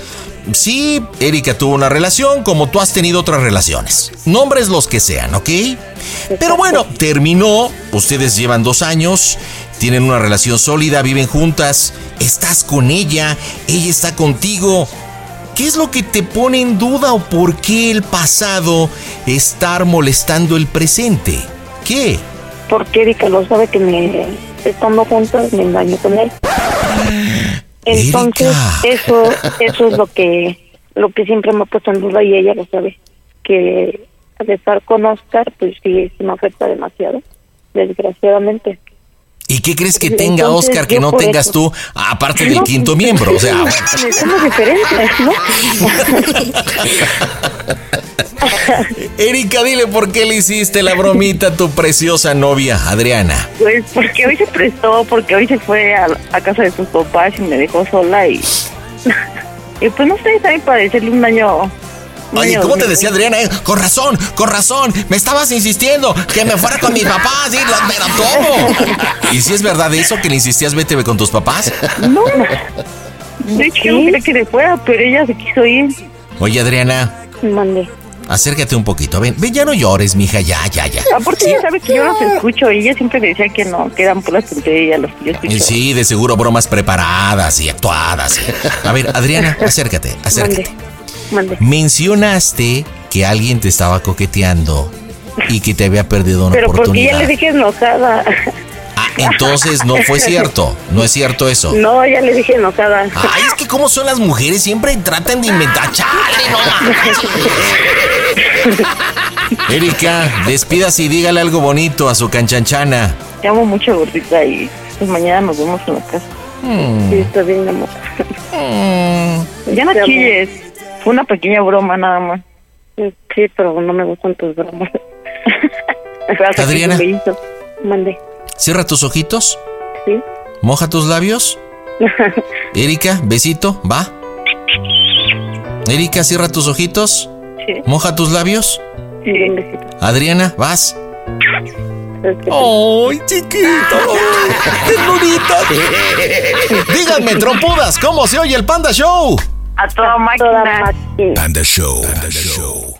Sí, Erika tuvo una relación como tú has tenido otras relaciones. Nombres los que sean, ¿ok? Pero bueno, terminó. Ustedes llevan 2 años, tienen una relación sólida, viven juntas. Estás con ella, ella está contigo. ¿Qué es lo que te pone en duda o por qué el pasado estar molestando el presente? ¿Qué? Porque Erika lo sabe que estando juntas me engaño con él. Entonces, eso es lo que siempre me ha puesto en duda y ella lo sabe. Que al estar con Oscar, pues sí, me afecta demasiado, desgraciadamente. ¿Y qué crees que tenga entonces, Oscar que no tengas tú, aparte del quinto miembro? O sea, somos diferentes, ¿no? Erika, dile por qué le hiciste la bromita a tu preciosa novia, Adriana. Pues porque hoy se prestó, porque hoy se fue a casa de sus papás y me dejó sola y pues no sé, también para decirle un año. Oye, ¿cómo te decía Adriana? Con razón, me estabas insistiendo que me fuera con mis papás, y los me lo tomo. ¿Y si es verdad eso que le insistías, vete con tus papás? No, de hecho, no quería que le fuera, pero ella se quiso ir. Oye, Adriana. Mande. Acércate un poquito, ven, ya no llores, mija, ya. Aparte sí, ella sabe que yo los escucho y ella siempre decía que no, que eran puras tonterías los que yo escucho. Sí, de seguro bromas preparadas y actuadas. A ver, Adriana, acércate. Mande. Mencionaste que alguien te estaba coqueteando y que te había perdido una oportunidad. Pero porque ya le dije enojada. Ah, entonces no fue cierto, no es cierto eso. No, ya le dije enojada. Ay, es que cómo son las mujeres, siempre tratan de inventar. ¡Chale, no! Erika, despídase y dígale algo bonito a su canchanchana. Te amo mucho, gordita, y pues mañana nos vemos en la casa. Sí, está bien, amor. Ya no chilles. Fue una pequeña broma nada más. Sí, pero no me gustan tus bromas. Adriana, mandé. Cierra tus ojitos. Sí. Moja tus labios. Erika, besito, va. Erika, cierra tus ojitos. Sí. Moja tus labios. Sí, un besito. Adriana, vas. ¡Ay, chiquito! ¡Ternurita! Díganme, trompudas, ¿cómo se oye el Panda Show? A toda máquina. Panda Show. Panda Show.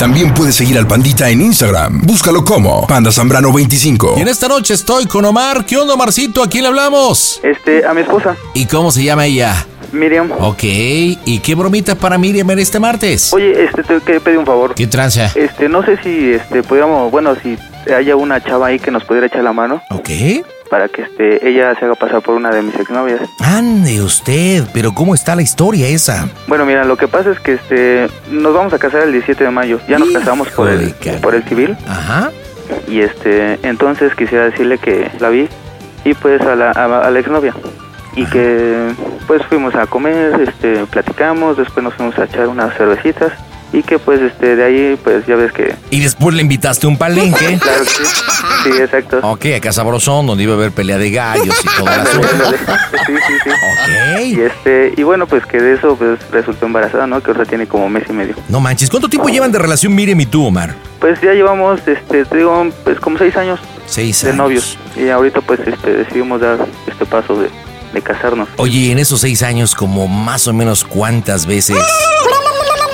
También puedes seguir al Pandita en Instagram. Búscalo como PandaZambrano25. Y en esta noche estoy con Omar. ¿Qué onda, Omarcito? ¿A quién le hablamos? A mi esposa. ¿Y cómo se llama ella? Miriam. Ok, ¿y qué bromita para Miriam en este martes? Oye, te pedí un favor. ¿Qué tranza? No sé si podríamos, bueno, si haya una chava ahí que nos pudiera echar la mano. Ok. Para que ella se haga pasar por una de mis exnovias. Ande usted, pero ¿cómo está la historia esa? Bueno, mira, lo que pasa es que nos vamos a casar el 17 de mayo. Ya nos casamos por el civil. Ajá. Y entonces quisiera decirle que la vi y pues a la exnovia. Y ajá, que pues fuimos a comer, platicamos, después nos fuimos a echar unas cervecitas. Y que pues de ahí pues ya ves que... Y después le invitaste un palenque. Claro que sí. Sí, exacto. Ok, a Casa Brosón, donde iba a haber pelea de gallos y todo eso. Sí. Ok. Y bueno, pues que de eso pues resultó embarazada, ¿no? Que ahora tiene como mes y medio. No manches, ¿cuánto tiempo llevan de relación Miriam y tú, Omar? Pues ya llevamos, pues como 6 años. 6 años. De novios. Y ahorita pues decidimos dar este paso de casarnos. Oye, en esos 6 años, como más o menos ¿cuántas veces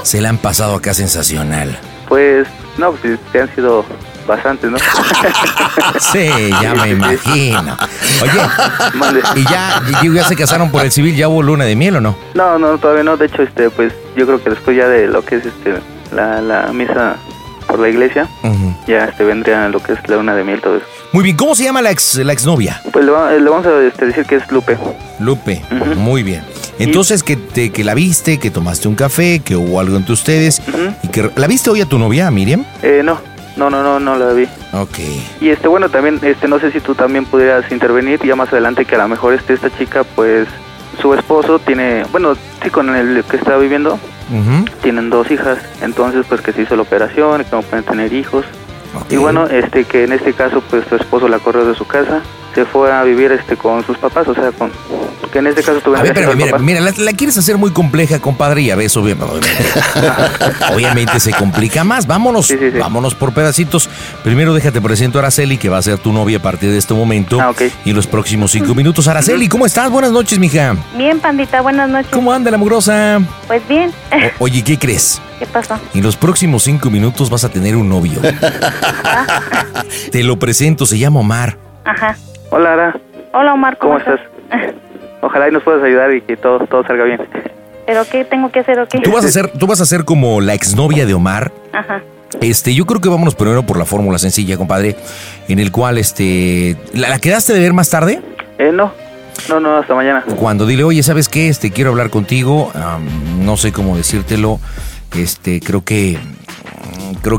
se la han pasado acá sensacional? Pues, no, pues te han sido bastantes, ¿no? Sí, ya me imagino. Oye, ¿y ya se casaron por el civil? ¿Ya hubo luna de miel o no? No, todavía no. De hecho, pues yo creo que después ya de lo que es la misa por la iglesia, uh-huh, ya vendría lo que es la luna de miel, todo eso. Muy bien, ¿cómo se llama la exnovia? Pues le vamos a decir que es Lupe. Lupe, uh-huh, muy bien. Entonces, que la viste, que tomaste un café, que hubo algo entre ustedes, uh-huh, y que ¿la viste hoy a tu novia, Miriam? No la vi. Ok. Y bueno, también, no sé si tú también pudieras intervenir ya más adelante, que a lo mejor esta chica, pues, su esposo tiene, bueno, sí, con el que está viviendo, uh-huh, tienen 2 hijas, entonces, pues, que se hizo la operación, que no pueden tener hijos. Okay. Y bueno, que en este caso, pues, su esposo la corrió de su casa, se fue a vivir con sus papás, o sea, que en este caso tuve... A ver, pero mira, la quieres hacer muy compleja, compadre, y a veces obviamente se complica más. Vámonos, sí. Vámonos por pedacitos. Primero déjate presento a Araceli, que va a ser tu novia a partir de este momento. Ah, okay. Y los próximos 5 minutos. Araceli, ¿cómo estás? Buenas noches, mija. Bien, Pandita, buenas noches. ¿Cómo anda la mugrosa? Pues bien. Oye, ¿qué crees? ¿Qué pasó? En los próximos 5 minutos vas a tener un novio. Ah. Te lo presento, se llama Omar. Ajá. Hola, Ara. Hola, Omar, ¿Cómo estás? Ojalá y nos puedas ayudar y que todo salga bien. ¿Pero qué tengo que hacer o qué? Tú vas a ser como la exnovia de Omar. Ajá. Yo creo que vámonos primero por la fórmula sencilla, compadre, en el cual, ¿la quedaste de ver más tarde? No, hasta mañana. Cuando dile, oye, ¿sabes qué? Quiero hablar contigo, no sé cómo decírtelo, creo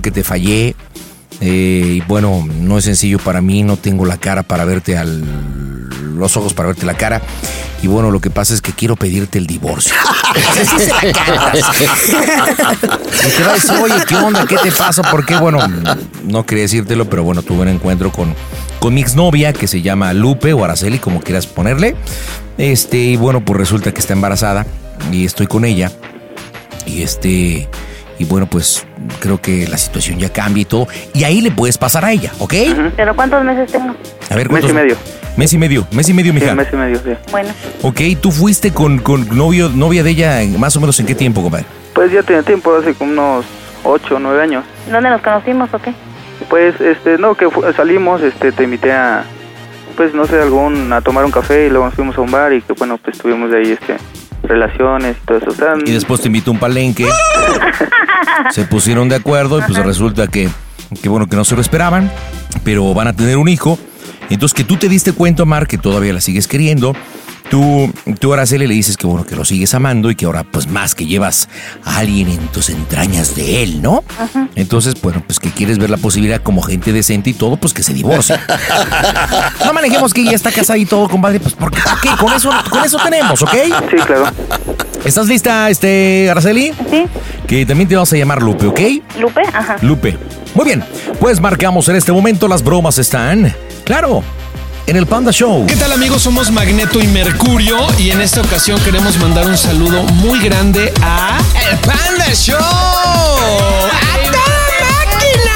que te fallé, Y bueno, no es sencillo para mí, no tengo la cara para verte los ojos para verte la cara. Y bueno, lo que pasa es que quiero pedirte el divorcio. Así se la cantas. Y te va a decir, oye, ¿qué onda? ¿Qué te pasa? Porque, bueno, no quería decírtelo, pero bueno, tuve un encuentro con mi exnovia, que se llama Lupe o Araceli, como quieras ponerle. Y bueno, pues resulta que está embarazada y estoy con ella. Y bueno, pues creo que la situación ya cambia y todo. Y ahí le puedes pasar a ella, ¿ok? ¿Pero cuántos meses tengo? A ver, ¿cuántos? Mes y medio, mija. Sí, mes y medio, sí. Bueno. Ok, ¿tú fuiste con novia de ella más o menos en qué tiempo, compadre? Pues ya tenía tiempo, hace como unos 8 o 9 años. ¿Dónde nos conocimos o qué? Pues, no, que salimos, te invité a, pues, no sé, a tomar un café y luego nos fuimos a un bar y que, bueno, pues tuvimos de ahí, relaciones y todo eso. O sea, y después te invitó un palenque. Se pusieron de acuerdo y pues resulta que bueno, que no se lo esperaban, pero van a tener un hijo. Entonces, que tú te diste cuenta, Mar, que todavía la sigues queriendo. Tú Araceli le dices que bueno, que lo sigues amando y que ahora pues más que llevas a alguien en tus entrañas de él, ¿no? Ajá. Entonces, bueno, pues que quieres ver la posibilidad como gente decente y todo, pues que se divorcie. No manejemos que ya está casada y todo, compadre, pues porque okay, con eso tenemos, ¿ok? Sí, claro. ¿Estás lista, Araceli? Sí. Que también te vas a llamar Lupe, ¿ok? Lupe, ajá. Lupe. Muy bien, pues marcamos en este momento, las bromas están, claro, en el Panda Show. ¿Qué tal, amigos? Somos Magneto y Mercurio y en esta ocasión queremos mandar un saludo muy grande a el Panda Show. ¡A toda máquina!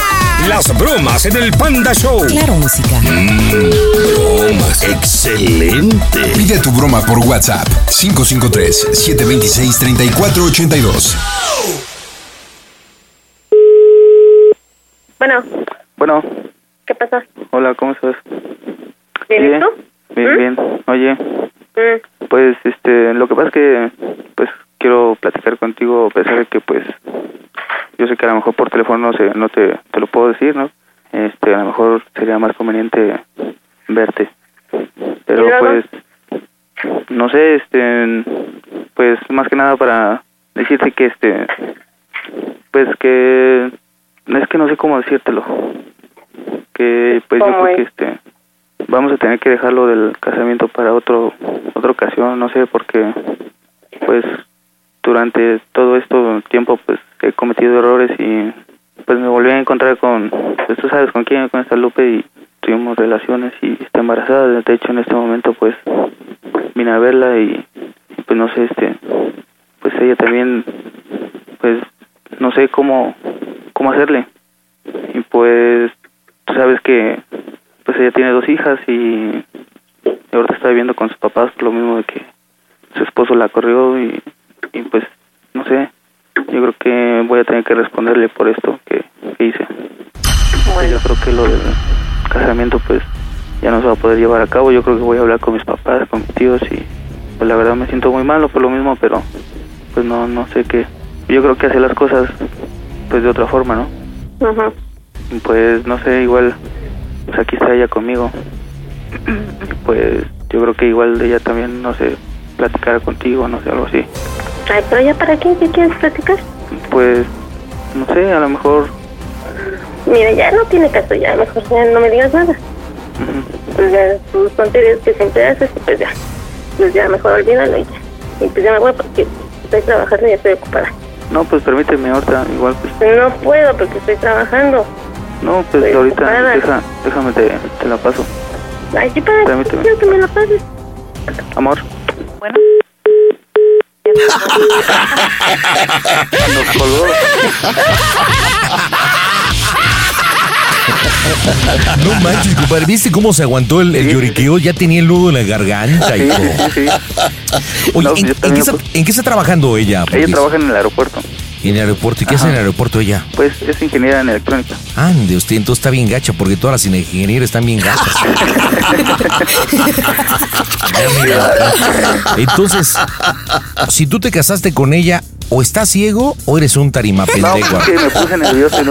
Las bromas en el Panda Show. Claro Música. Bromas. Excelente. Pide tu broma por WhatsApp 553-726-3482. Bueno. ¿Qué pasa? Hola, ¿cómo estás? ¿Bien tú? Bien. Oye, pues, lo que pasa es que, pues, quiero platicar contigo, a pesar de que, pues, yo sé que a lo mejor por teléfono no te lo puedo decir, ¿no? A lo mejor sería más conveniente verte. Pero, pues, no sé, pues, más que nada para decirte que, pues, que, es que no sé cómo decírtelo. Que, pues, yo creo que, vamos a tener que dejarlo del casamiento para otra ocasión, no sé, porque pues durante todo este tiempo pues he cometido errores y pues me volví a encontrar con, pues tú sabes con quién, con esta Lupe, y tuvimos relaciones y está embarazada. De hecho, en este momento pues vine a verla y pues no sé, pues ella también, pues no sé cómo hacerle. Y pues tú sabes que pues ella tiene 2 hijas y ahorita está viviendo con sus papás, lo mismo de que su esposo la corrió y pues no sé, yo creo que voy a tener que responderle por esto que hice. Bueno. Yo creo que lo del casamiento pues ya no se va a poder llevar a cabo. Yo creo que voy a hablar con mis papás, con mis tíos y pues la verdad me siento muy malo por lo mismo, pero pues no sé qué. Yo creo que hacer las cosas pues de otra forma, ¿no? Ajá. Uh-huh. Pues no sé, igual pues aquí está ella conmigo. Pues yo creo que igual ella también, no sé, platicar contigo, no sé, algo así. Ay, pero ya para qué quieres platicar. Pues no sé, a lo mejor. Mira, ya no tiene caso, ya mejor ya no me digas nada. Uh-huh. Pues ya tus tonterías que siempre haces, pues ya mejor olvídalo y ya. Y pues ya me voy porque estoy trabajando y ya estoy ocupada. No, pues permíteme ahorita, igual pues. No puedo porque estoy trabajando. No, pues estoy ahorita ocupada. Déjame te la paso. Ay, sí, padre, permíteme. Quiero que me la pases. Amor. Bueno. Nos colgó. No manches, compadre, ¿viste cómo se aguantó el lloriqueo? Ya tenía el nudo en la garganta. Sí, sí. Oye, no, ¿en qué está trabajando ella? Ella trabaja en el aeropuerto. ¿Y en el aeropuerto? ¿Y qué hace en el aeropuerto ella? Pues es ingeniera en electrónica. Ande usted, entonces está bien gacha, porque todas las ingenieras están bien gachas. Entonces, si tú te casaste con ella, o estás ciego o eres un tarima pendejo. No, me puse nervioso y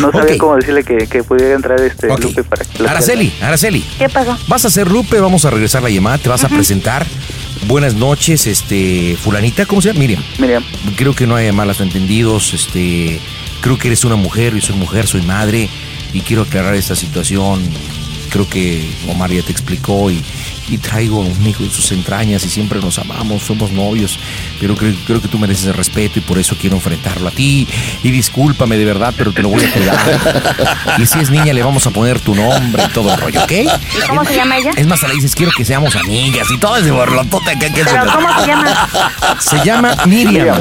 no sabía cómo decirle que pudiera entrar Lupe para que la Araceli. ¿Qué pasó? Vas a ser Lupe, vamos a regresar la llamada, te vas a presentar. Buenas noches, fulanita, ¿cómo se llama? Miriam. Creo que no hay malos entendidos, Creo que eres una mujer, yo soy mujer, soy madre y quiero aclarar esta situación. Creo que Omar ya te explicó y traigo a un hijo en sus entrañas y siempre nos amamos, somos novios, pero creo que tú mereces el respeto y por eso quiero enfrentarlo a ti y discúlpame de verdad, pero te lo voy a cuidar. Y si es niña le vamos a poner tu nombre y todo el rollo, ¿ok? ¿Y cómo se llama ella? Es más, le dices, quiero que seamos amigas y todo ese borlotote acá. ¿Pero cómo se llama? Se llama Miriam.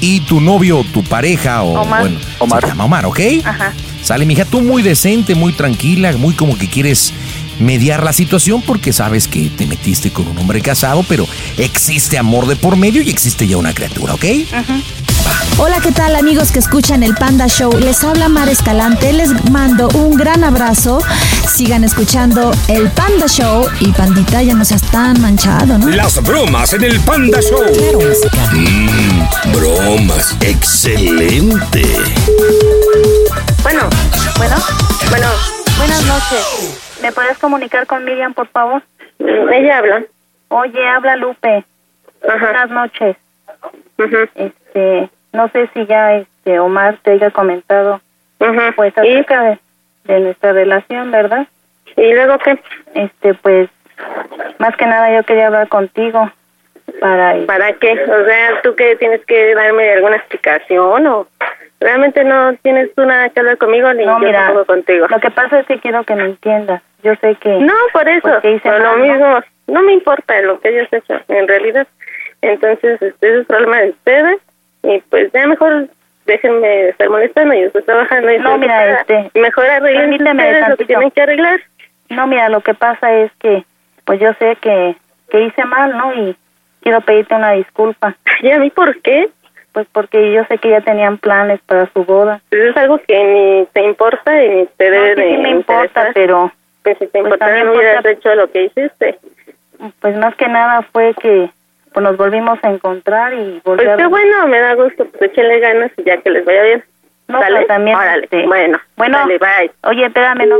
Y tu novio, tu pareja, o Omar. Bueno, Omar. Se llama Omar, ¿ok? Ajá. Sale, mija, tú muy decente, muy tranquila, muy como que quieres mediar la situación porque sabes que te metiste con un hombre casado, pero existe amor de por medio y existe ya una criatura, ¿ok? Uh-huh. Hola, ¿qué tal amigos que escuchan el Panda Show? Les habla Mar Escalante, les mando un gran abrazo. Sigan escuchando el Panda Show y Pandita, ya no seas tan manchado, ¿no? Las bromas en el Panda Show. Claro, música. Bromas, excelente. Bueno, buenas noches. ¿Me puedes comunicar con Miriam, por favor? Ella habla. Oye, habla Lupe. Ajá. Buenas noches. Ajá. No sé si ya Omar te haya comentado, ajá, pues acerca de nuestra relación, ¿verdad? ¿Y luego qué? Pues, más que nada yo quería hablar contigo para... ¿Para qué? O sea, ¿tú qué tienes que darme alguna explicación o...? Realmente no tienes tú nada que hablar conmigo ni no, yo mira, tampoco contigo. Lo que pasa es que quiero que me entiendas. Yo sé que... No, por eso. Pues, por lo mismo. No me importa lo que hayas hecho, en realidad. Entonces, ese es problema de ustedes. Y pues ya mejor déjenme de estar molestando. Yo estoy trabajando. Y no, mira, mejor arreglen ustedes lo que tienen que arreglar. No, mira, lo que pasa es que... Pues yo sé que hice mal, ¿no? Y quiero pedirte una disculpa. ¿Y a mí por qué? Pues porque yo sé que ya tenían planes para su boda. Eso es algo que ni te importa y ni te debe de importar. Pero pues si te importara no hubieras hecho lo que hiciste. Pues más que nada fue que pues nos volvimos a encontrar y volvimos. Pues qué bueno, me da gusto, pues échenle ganas y ya que les vaya bien. No, dale, pero también... Órale, bueno, dale, bye. Oye, espérame, no.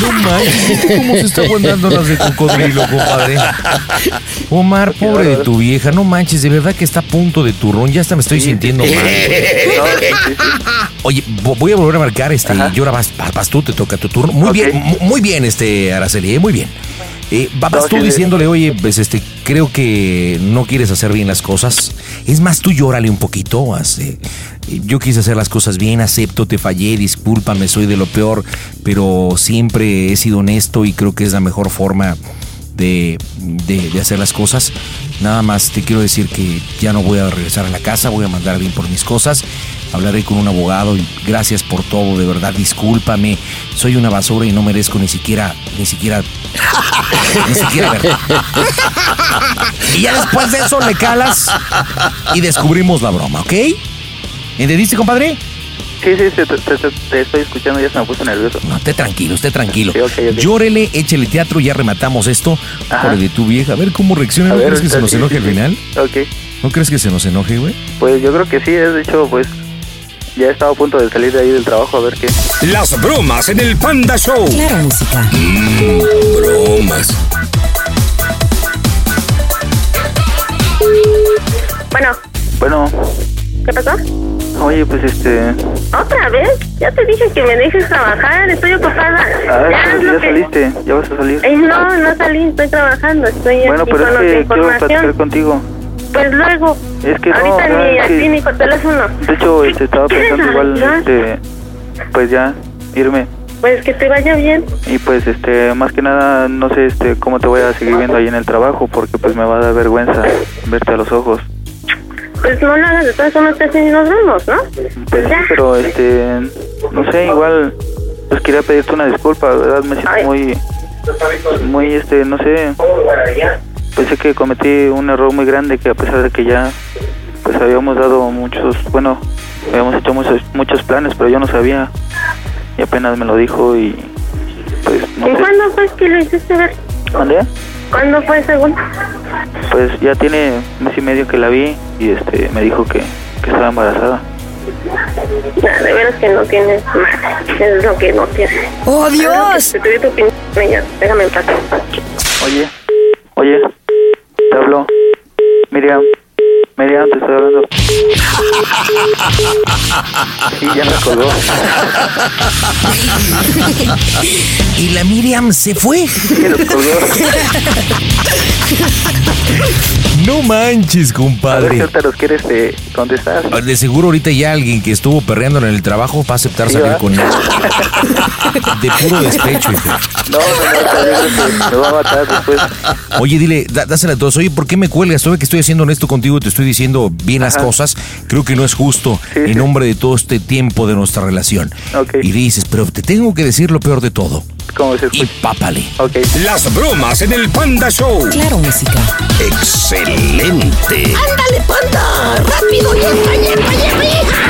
No manches, ¿cómo se está aguantando las de cocodrilo, compadre? Omar, pobre de tu vieja, no manches, de verdad que está a punto de turrón, ya hasta me estoy sintiendo mal. Oye, voy a volver a marcar, y ahora vas tú, te toca tu turno. Muy bien, muy bien, Araceli, muy bien. Vas tú diciéndole, oye, pues creo que no quieres hacer bien las cosas. Es más, tú llórale un poquito. Yo quise hacer las cosas bien, acepto, te fallé, discúlpame, soy de lo peor, pero siempre he sido honesto y creo que es la mejor forma de hacer las cosas. Nada más te quiero decir que ya no voy a regresar a la casa, voy a mandar bien por mis cosas. Hablaré con un abogado y gracias por todo, de verdad, discúlpame. Soy una basura y no merezco ni siquiera ver. Y ya después de eso le calas y descubrimos la broma, ¿ok? ¿Entendiste, compadre? Sí, te estoy escuchando, ya se me puso nervioso. No, esté tranquilo. Sí, okay. Llórele, échele teatro, ya rematamos esto. Por el de tu vieja, a ver cómo reacciona, ¿no crees que se nos enoje al final? Ok. ¿No crees que se nos enoje, güey? Pues yo creo que sí, de hecho, pues... Ya estaba a punto de salir de ahí del trabajo, a ver qué. Las bromas en el Panda Show. Claro, música. Bromas. Bueno. ¿Qué pasó? Oye, pues ¿Otra vez? Ya te dije que me dejes trabajar, estoy ocupada. Ya saliste, ya vas a salir. No salí, estoy trabajando, estoy aquí con los de información. Bueno, pero es que quiero platicar contigo. Pues luego. Es que ahorita no, ni aquí ni con teléfono. De hecho, estaba pensando igual, pues ya, irme. Pues que te vaya bien. Y pues, más que nada, no sé, cómo te voy a seguir viendo ahí en el trabajo, porque pues me va a dar vergüenza verte a los ojos. Pues no lo hagas, de todas formas casi ni nos vemos, ¿no? Pues sí, pero, no sé, igual, pues quería pedirte una disculpa, ¿verdad? Me siento muy, no sé... Pensé que cometí un error muy grande, que a pesar de que ya pues habíamos dado muchos planes, pero yo no sabía y apenas me lo dijo y pues no sé. ¿Y cuándo fue que lo hiciste ver? ¿Dónde? ¿Cuándo fue según? Pues ya tiene mes y medio que la vi y me dijo que estaba embarazada. Nah, de veras que no tienes madre, es lo que no tienes. ¡Oh, Dios! Te doy tu opinión, ya, déjame en paz. Oye, te hablo, Miriam. Mediano, te estoy hablando. Sí, ya me colgó. Y la Miriam se fue. Se nos colgó. No manches, compadre. A ver si ahorita los quieres contestar. De seguro ahorita ya alguien que estuvo perreando en el trabajo va a aceptar salir con él. De puro despecho, hijo. No, me va a matar después. Oye, dile, dásela a todos. Oye, ¿por qué me cuelgas? Sabes que estoy siendo honesto contigo, te estoy diciendo bien las cosas. Creo que no es justo en nombre de todo este tiempo de nuestra relación. Okay. Y dices, pero te tengo que decir lo peor de todo. ¿Cómo se escucha? Y pápale. Okay. Las bromas en el Panda Show. Claro Música. ¡Excelente! ¡Ándale, Panda! ¡Rápido! ¡Yepa, hija!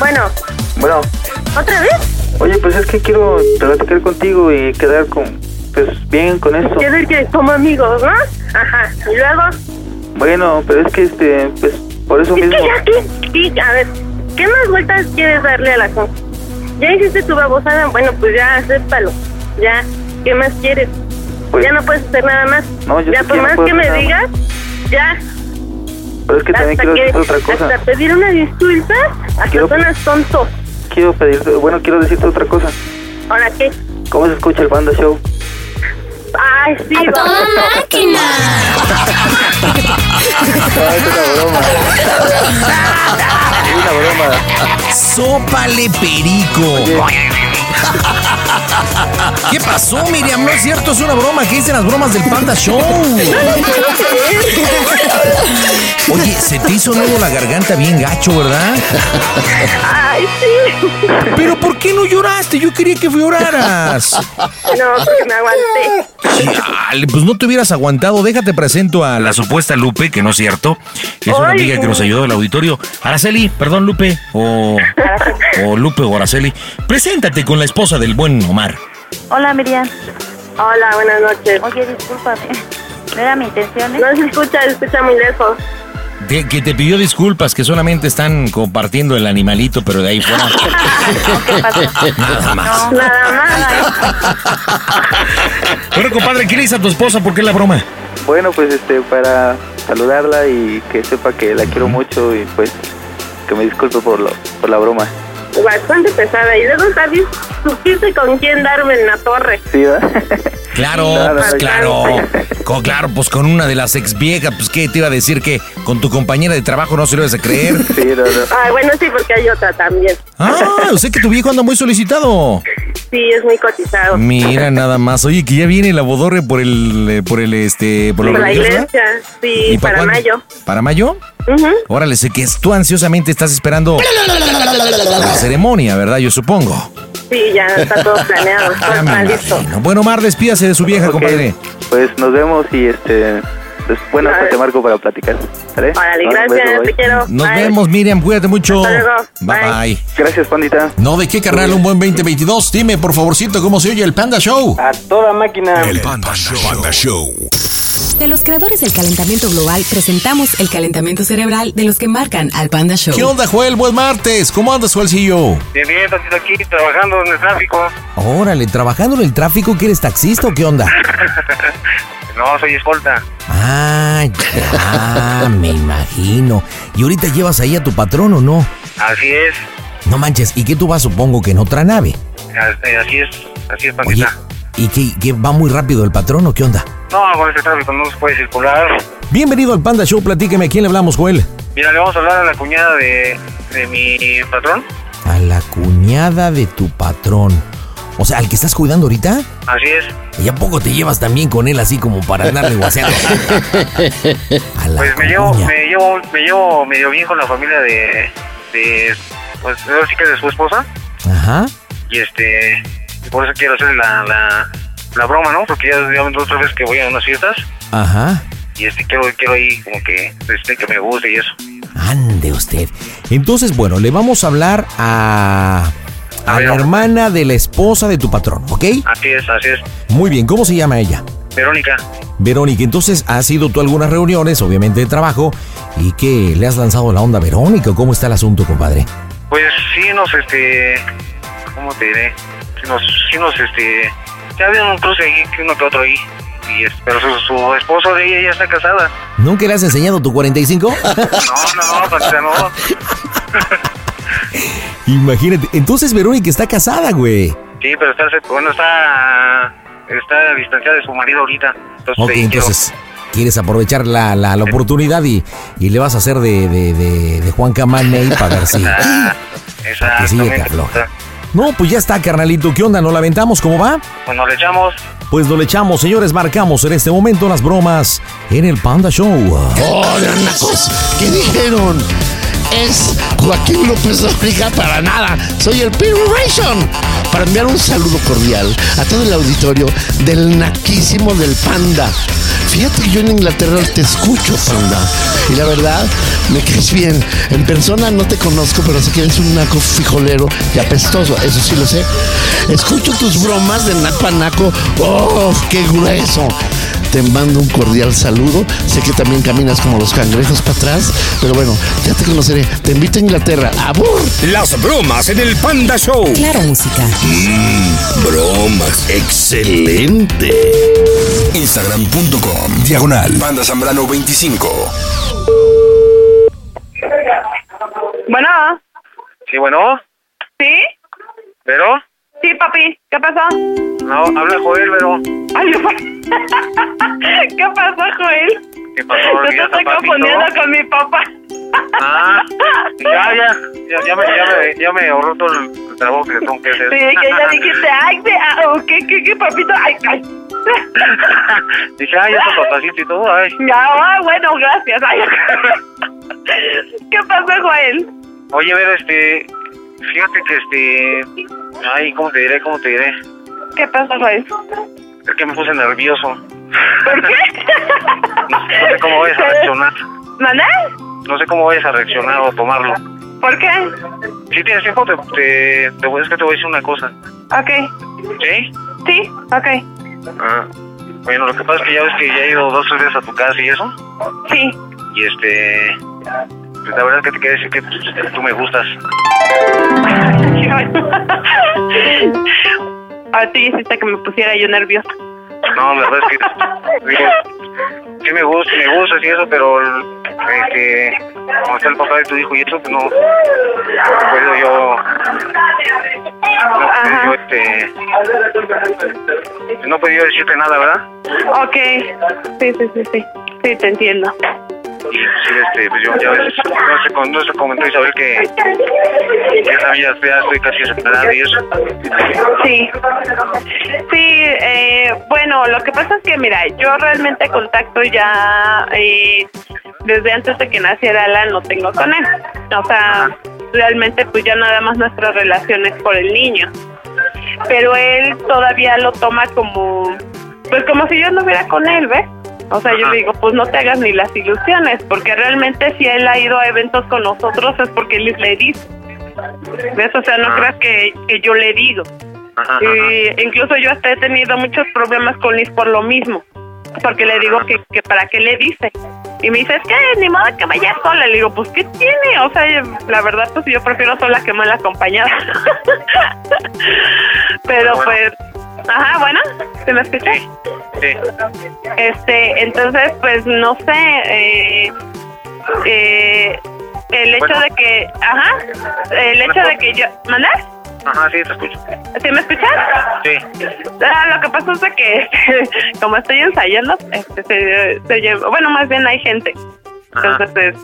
Bueno. ¿Otra vez? Oye, pues es que quiero platicar contigo y quedar bien con eso. Quiero decir que como amigos, ¿no? Ajá. ¿Y luego? Bueno, pero es que por eso mismo. Es que a ver, ¿qué más vueltas quieres darle a la cosa? Ya hiciste tu babosada, bueno, pues ya acéptalo. Ya, ¿qué más quieres? Pues, ya no puedes hacer nada más. No, yo ya por más que me digas, ya. Pero es que también quiero decir otra cosa. Hasta pedir una disculpa a personas tontos. Quiero decirte otra cosa. ¿Ahora qué? ¿Cómo se escucha el Panda Show? ¡Ay, sí! ¡A toda máquina! No, es una broma. ¡Sópale, perico! ¿Qué pasó, Miriam? No es cierto, es una broma. ¿Qué dicen las bromas del Panda Show? Oye, se te hizo luego la garganta bien gacho, ¿verdad? Ay, sí. ¿Pero por qué no lloraste? Yo quería que lloraras. No, porque me aguanté. Dale, pues no te hubieras aguantado. Déjate presento a la supuesta Lupe, que no es cierto. Que es una amiga que nos ayudó del auditorio. Araceli, perdón, Lupe. O Lupe o Araceli. Preséntate con la esposa del buen Omar. Hola, Miriam. Hola, buenas noches. Oye, discúlpame. No era mi intención, ¿eh? No se escucha muy lejos. Que te pidió disculpas, que solamente están compartiendo el animalito, pero de ahí fuera. ¿Qué pasó? Nada más. No, nada más. Bueno, compadre, ¿qué le dices a tu esposa? ¿Por qué la broma? Bueno, pues para saludarla y que sepa que la quiero mucho y pues que me disculpe por la broma. Bastante pesada y luego sabes supiste con quién darme en la torre. Sí, Claro, pues con una de las ex viejas, pues qué te iba a decir que con tu compañera de trabajo no se lo ibas a creer. Sí, Ah, bueno, sí, porque hay otra también. Ah, o sea que tu viejo anda muy solicitado. Sí, es muy cotizado. Mira nada más, oye, que ya viene la bodorre por la iglesia. Sí, ¿y para mayo? ¿Para mayo? Uh-huh. Órale, sé que tú ansiosamente estás esperando la ceremonia, ¿verdad? Yo supongo. Sí, ya está todo planeado, está listo. Bueno, Omar, despídase de su vieja, compadre. Pues nos vemos y después te marco para platicar. ¿Vale? Órale, gracias, te quiero. Nos vemos, Miriam, cuídate mucho. Hasta luego. Bye. Gracias, pandita. No, ¿de qué, carnal? Un buen 2022. Dime, por favorcito, ¿cómo se oye el Panda Show? A toda máquina. El Panda Show. De los creadores del calentamiento global, presentamos el calentamiento cerebral de los que marcan al Panda Show. ¿Qué onda, Joel? Buen martes. ¿Cómo andas, Joelcillo? Bien, tantito aquí, trabajando en el tráfico. Órale, ¿trabajando en el tráfico? ¿Que eres taxista o qué onda? No, soy escolta. Ah, ya, me imagino. ¿Y ahorita llevas ahí a tu patrón o no? Así es. No manches, ¿y qué tú vas? Supongo que en otra nave. Así es, pandita. ¿Y qué va muy rápido el patrón o qué onda? No, con este tráfico no se puede circular. Bienvenido al Panda Show, platíqueme, ¿a quién le hablamos, Joel? Mira, le vamos a hablar a la cuñada de mi patrón. A la cuñada de tu patrón. O sea, ¿al que estás cuidando ahorita? Así es. ¿Y a poco te llevas también con él así como para andarle guaseando? Pues me llevo medio bien con la familia de pues de las chicas de su esposa. Ajá. Y por eso quiero hacer la broma, ¿no? Porque ya otra vez que voy a unas fiestas. Ajá. Y quiero ahí como que me guste y eso. Ande usted. Entonces, bueno, le vamos a hablar a la hermana de la esposa de tu patrón, ¿ok? Así es. Muy bien, ¿cómo se llama ella? Verónica, entonces, ¿has ido tú a algunas reuniones, obviamente de trabajo, y qué, le has lanzado la onda a Verónica? ¿Cómo está el asunto, compadre? Pues sí, ¿cómo te diré? ya había un cruce ahí, uno que otro ahí. Pero su esposo de ella ya está casada. ¿Nunca le has enseñado tu 45? No. Imagínate, entonces Verónica está casada, güey. Sí, pero está distanciada de su marido ahorita. Entonces, ok, entonces quieres aprovechar la oportunidad y le vas a hacer de Juan Camaney para ver si que sigue que afloja. No, pues ya está, carnalito. ¿Qué onda? ¿No la aventamos? ¿Cómo va? Pues nos le echamos. Pues no le echamos, señores. Marcamos en este momento las bromas en el Panda Show. ¡Hola, nacos! ¿Qué dijeron? Es Joaquín López Dóriga para nada. Soy el Piro Ration. Para enviar un saludo cordial a todo el auditorio del naquísimo del Panda. Fíjate que yo en Inglaterra te escucho, Panda. Y la verdad, me caes bien. En persona no te conozco, pero sé que eres un naco frijolero y apestoso. Eso sí lo sé. Escucho tus bromas de naco a naco. ¡Oh, qué grueso! Te mando un cordial saludo. Sé que también caminas como los cangrejos para atrás, pero bueno, ya te conoceré. Te invito a Inglaterra. ¡Abur! Las bromas en el Panda Show. Claro, música. Bromas. Excelente. Instagram.com /PandaZambrano25. Bueno. Sí, bueno. ¿Sí? ¿Pero? Sí, papi. ¿Qué pasó? No, habla Joel, pero... Ay, ¿qué pasó, Joel? ¿Qué pasó? Yo te estoy confundiendo con mi papá. Ah, ya me ahorró todo el trabajo que son que es. Sí, que ya dijiste, ay, qué papito, ay. Dije, ay, ya tu papacito y todo, ay. Ya, bueno, gracias, ay. ¿Qué pasó, Joel? Oye, ver, fíjate que ay, ¿cómo te diré? ¿Qué pasa, Joel? Es que me puse nervioso. ¿Por qué? No sé cómo vayas a reaccionar. ¿Maná? No sé cómo vayas a reaccionar o tomarlo. ¿Por qué? Si tienes tiempo, es que te voy a decir una cosa. Ok. ¿Sí? Sí, ok. Ah, bueno, lo que pasa es que ya ves que ya he ido 2 o 3 veces a tu casa y eso. Sí. Y pues la verdad es que te quería decir que tú me gustas. A ti hiciste que me pusiera yo nerviosa. No, la verdad es que digo, sí me gusta y eso, pero como está el papá de tu hijo y eso, pues no puedo yo. No podía decirte nada, ¿verdad? Okay, sí, te entiendo. Y sí, pues yo ya ves, no se comentó Isabel que ya sabías, ya estoy casi separada y eso. Sí, bueno, lo que pasa es que, mira, yo realmente contacto ya desde antes de que naciera Alan, no tengo con él. O sea, realmente pues ya nada más nuestra relación es por el niño. Pero él todavía lo toma como si yo no hubiera con él, ¿ves? O sea, yo le digo, pues no te hagas ni las ilusiones, porque realmente si él ha ido a eventos con nosotros es porque él le dice. ¿Ves? O sea, no creas que yo le digo. Incluso yo hasta he tenido muchos problemas con Liz por lo mismo, porque le digo que para qué le dice. Y me dice, es que ni modo que vaya sola. Le digo, pues ¿qué tiene? O sea, la verdad, pues yo prefiero sola que mal acompañada. Pero bueno. Ajá, bueno, ¿se me escucha? Sí. Entonces, pues, no sé, el hecho de que yo... ¿Mandar? Ajá, sí, te escucho. ¿Sí me escuchas? Sí. Lo que pasa es de que, como estoy ensayando, bueno, más bien hay gente. Entonces,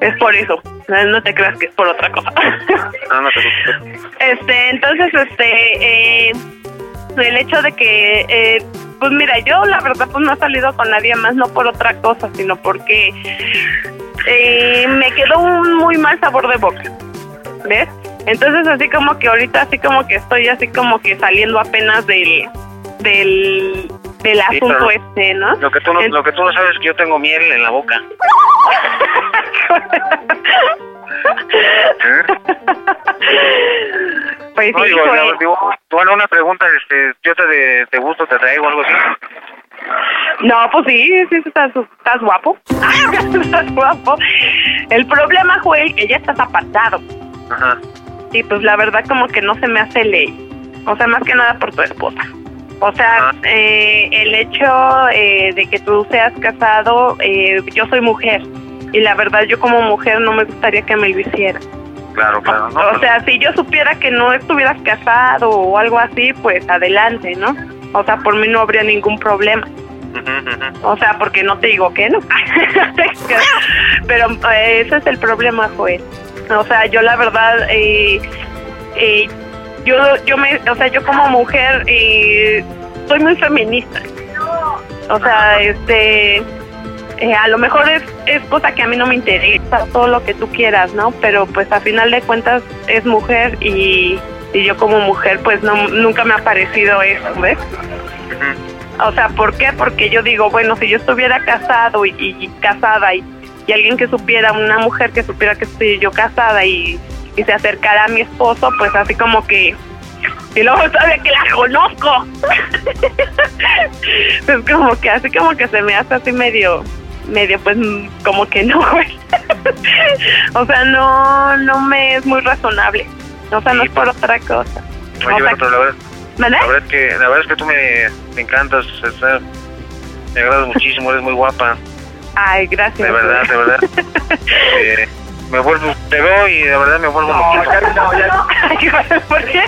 es por eso. No te creas que es por otra cosa. No te preocupes. Entonces, el hecho de que pues mira, yo la verdad pues no he salido con nadie más, no por otra cosa, sino porque me quedó un muy mal sabor de boca, ¿ves? Entonces así como que ahorita así como que estoy así como que saliendo apenas del asunto ¿no? Lo que tú no sabes es que yo tengo miel en la boca. Pues no, digo, una pregunta, yo te gusto, te traigo algo así. No, pues sí, estás guapo. Estás guapo. El problema, Joel, que ya estás apartado. Ajá. Y pues la verdad como que no se me hace ley. O sea, más que nada por tu esposa. O sea, el hecho de que tú seas casado, yo soy mujer, y la verdad yo como mujer no me gustaría que me lo hicieran. Claro, claro. No, o sea, si yo supiera que no estuvieras casado o algo así, pues adelante, ¿no? O sea, por mí no habría ningún problema. O sea, porque no te digo que no. Pero ese es el problema, Joel. O sea, yo la verdad, yo como mujer soy muy feminista. O sea, a lo mejor es cosa que a mí no me interesa, todo lo que tú quieras, ¿no? Pero pues a final de cuentas es mujer y yo como mujer pues no, nunca me ha parecido eso, ¿ves? O sea, ¿por qué? Porque yo digo, bueno, si yo estuviera casado y casada y alguien que supiera, una mujer que supiera que estoy yo casada y se acercara a mi esposo, pues así como que... Y luego sabe que la conozco. Es como que así como que se me hace así medio pues como que no, güey. O sea, no me es muy razonable. O sea, sí, no es por otra cosa. Oye, o sea, pero la verdad es que tú me encantas, César. Me agradas muchísimo, eres muy guapa. Ay, gracias. De verdad. Te veo y la verdad me vuelvo loquito. No. ¿Por qué?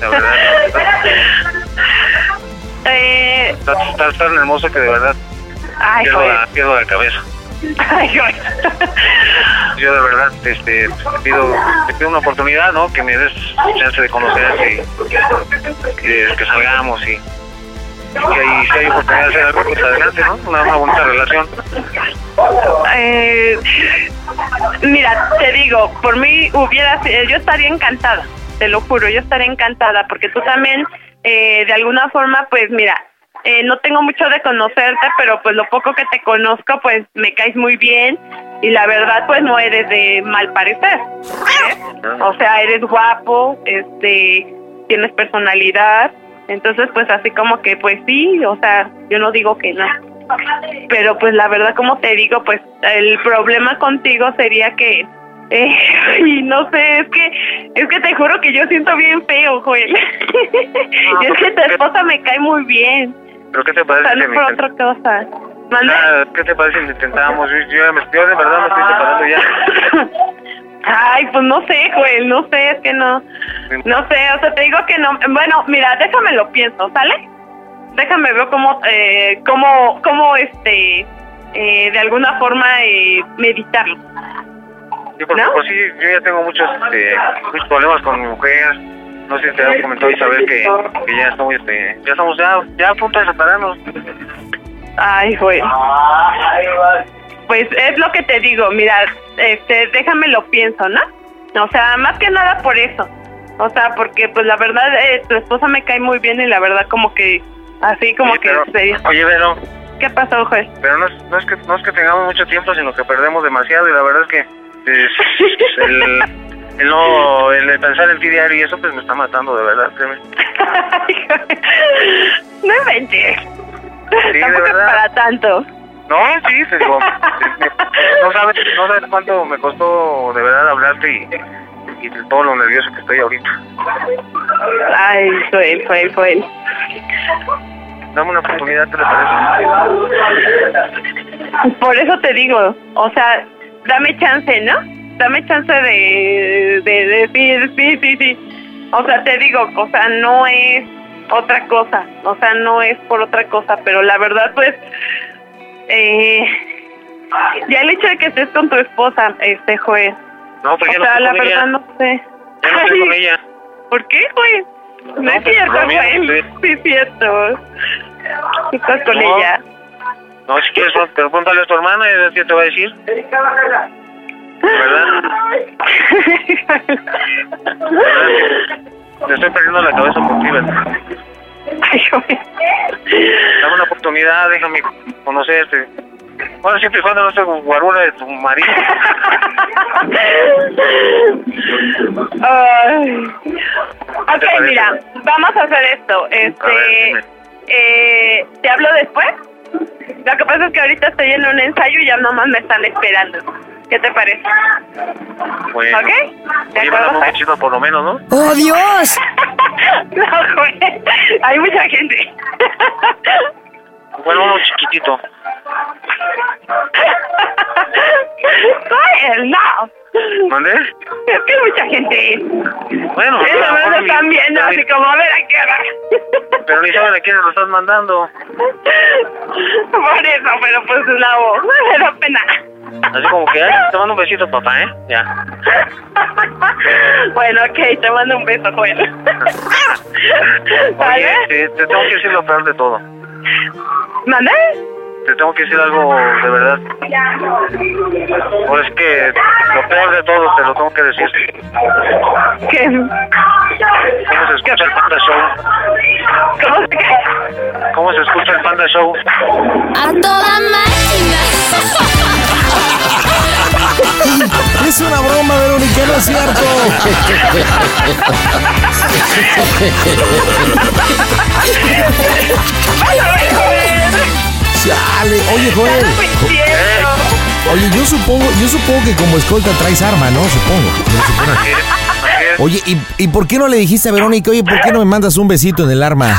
La verdad. Estás tan hermosa que de verdad. Ay, pierdo la cabeza. Ay, joder. Yo de verdad te pido una oportunidad, ¿no? Que me des chance de conocer que salgamos y si hay oportunidad de hacer algo, pues adelante, ¿no? Una bonita relación. Mira, te digo, por mí yo estaría encantada, te lo juro, yo estaría encantada, porque tú también, de alguna forma, pues mira, no tengo mucho de conocerte, pero pues lo poco que te conozco, pues me caes muy bien, y la verdad, pues no eres de mal parecer, ¿eh? O sea, eres guapo, tienes personalidad, entonces pues así como que, pues sí, o sea, yo no digo que no. Pero pues la verdad, como te digo, pues el problema contigo sería que y no sé, es que te juro que yo siento bien feo, Joel. No, y es que tu esposa me cae muy bien. ¿Pero qué te parece? O sea, no por otra cosa. Nada, ¿qué te parece si intentamos? Yo de verdad me estoy separando ya. Ay, pues no sé, Joel, no sé, es que no. No sé, o sea, te digo que no. Bueno, mira, déjame lo pienso, ¿sale? Déjame ver cómo de alguna forma meditarlo. Sí, porque ¿no? Pues sí, yo ya tengo muchos problemas con mi mujer. No sé si te han comentado, Isabel, que ya estamos ya a punto de separarnos. Ay, güey. Pues es lo que te digo, mira, déjame lo pienso, ¿no? O sea, más que nada por eso. O sea, porque pues la verdad tu esposa me cae muy bien y la verdad como que así como Oye, Vero. ¿Qué pasó, juez? Pero no es que tengamos mucho tiempo, sino que perdemos demasiado y la verdad es que el pensar en ti diario y eso pues me está matando, de verdad, créeme. No inventes. Sí, tampoco es para tanto. No, sí, no sabes cuánto me costó de verdad hablarte y todo lo nervioso que estoy ahorita. Ay, fue él. Dame una oportunidad, ¿te lo parece? Por eso te digo, o sea, dame chance, ¿no? Dame chance de decir sí. O sea, te digo, o sea, no es otra cosa, o sea, no es por otra cosa, pero la verdad, pues, ya el hecho de que estés con tu esposa, Joel, no, porque o sea, no estoy con ella. No sé. Ya no estoy con ella. ¿Por qué, güey? No es cierto, güey. Sí, es cierto. Estás con ella. No, si quieres, pero pregúntale a tu hermana y a ver qué te va a decir. ¿Verdad? Te estoy perdiendo la cabeza por ti, ¿verdad? Ay, güey. Dame una oportunidad, déjame conocerte. Bueno, siempre y cuando no sea guarura de tu marido. Ok, mira, vamos a hacer esto. ¿Te hablo después? Lo que pasa es que ahorita estoy en un ensayo y ya nomás me están esperando. ¿Qué te parece? Bueno. ¿Ok? Oye, bailamos muy chido por lo menos, ¿no? ¡Oh, Dios! No, joder. Hay mucha gente. Bueno, uno chiquitito. Joder, no. ¿Mandé? Es que hay mucha gente. Bueno, sí, no me lo están viendo, así como a ver a qué hora. Pero ni saben a quién se lo estás mandando. Por eso, pero pues una voz. Me da pena. Así como que, te mando un besito, papá, ¿eh? Ya. Bueno, ok, te mando un beso, Joel. Oye, te tengo que decir lo peor de todo. ¿Mandé? Te tengo que decir algo de verdad. Pues es que lo peor de todo te lo tengo que decir. ¿Qué? ¿Cómo se escucha el Panda Show? ¿Cómo se qué? ¿Cómo se escucha el Panda Show? A toda máquina. Es una broma, Verónica, no es cierto. Chale, oye, Joel. Oye, yo supongo que como escolta traes arma, ¿no? Supongo. Oye, ¿y por qué no le dijiste a Verónica, oye, por qué no me mandas un besito en el arma?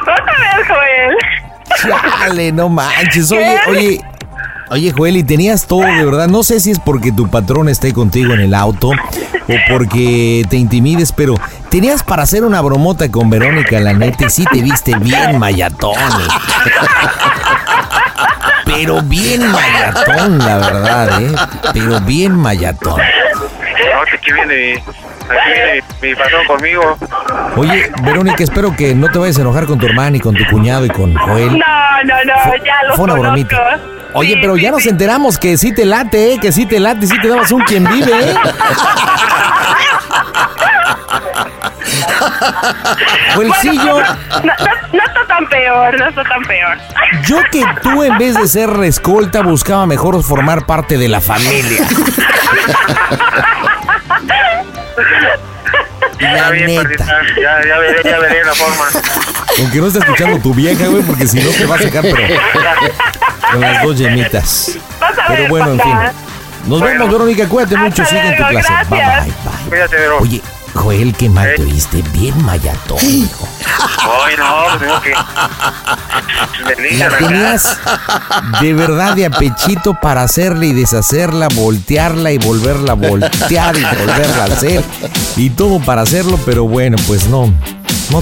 Otra vez, Joel. Chale, no manches. Oye, Joel, y tenías todo, de verdad. No sé si es porque tu patrón esté contigo en el auto o porque te intimides, pero tenías para hacer una bromota con Verónica, la neta, y sí te viste bien mayatón. Pero bien mayatón, la verdad, pero bien mayatón. No, aquí viene mi patrón conmigo. Oye, Verónica, espero que no te vayas a enojar con tu hermana y con tu cuñado y con Joel. No, ya los conozco. Oye, sí, pero sí, ya nos enteramos que sí te late, que sí te late, sí te dabas un quien vive, Juelcillo. No está tan peor, no está tan peor. Yo que tú, en vez de ser escolta, buscaba mejor formar parte de la familia. La neta. Ya veré la forma. Aunque no esté escuchando tu vieja, güey, porque si no te va a sacar, pero con las dos yemitas. Pero bueno, en fin. Nos vemos, Verónica. Cuídate mucho. Sigue en tu clase. Gracias. Bye. Cuídate, Verónica. Oye, Joel, qué mal te viste. Bien mayatón, hijo. Ay, no, tengo que... La tenías de verdad de apechito para hacerla y deshacerla, voltearla y volverla a voltear y volverla a hacer. Y todo para hacerlo, pero bueno, pues no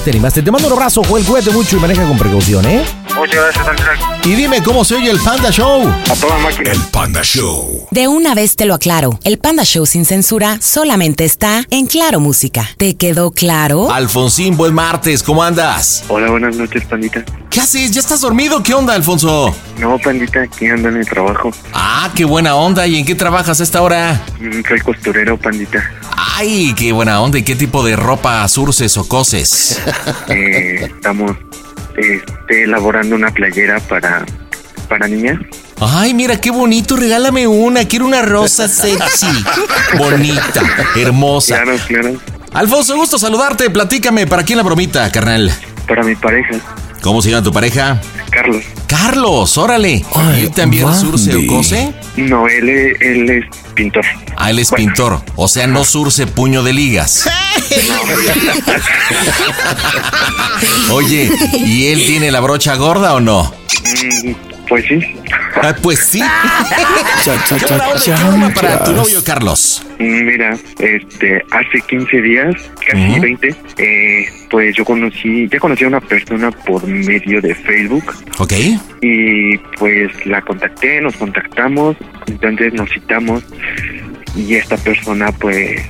te animaste. Te mando un abrazo, Joel. Cuídate mucho y maneja con precaución, ¿eh? Muchas gracias, Andrés. Y dime, ¿cómo se oye el Panda Show? A toda máquina. El Panda Show. De una vez te lo aclaro. El Panda Show sin censura solamente está en Claro Música. ¿Te quedó claro? Alfonsín, buen martes. ¿Cómo andas? Hola, buenas noches, Pandita. ¿Qué haces? ¿Ya estás dormido? ¿Qué onda, Alfonso? No, Pandita, aquí ando en mi trabajo. Ah, qué buena onda. ¿Y en qué trabajas a esta hora? Soy costurero, Pandita. Ay, qué buena onda. ¿Y qué tipo de ropa surces o coses? Estamos elaborando una playera para niñas. Ay, mira, qué bonito, regálame una. Quiero una rosa sexy, bonita, hermosa. Claro. Alfonso, gusto saludarte. Platícame, ¿para quién la bromita, carnal? Para mi pareja. ¿Cómo se llama tu pareja? Carlos, órale. ¿Y también surce o cose? No, él es pintor. Ah, él es pintor. O sea, no surce puño de ligas. Oye, ¿y él tiene la brocha gorda o no? Pues sí. Ah, pues sí. ¿Qué onda para tu novio, Carlos? Mira, hace 15 días, casi 20, pues ya conocí a una persona por medio de Facebook. Ok. Y pues la contacté, nos contactamos, entonces nos citamos y esta persona pues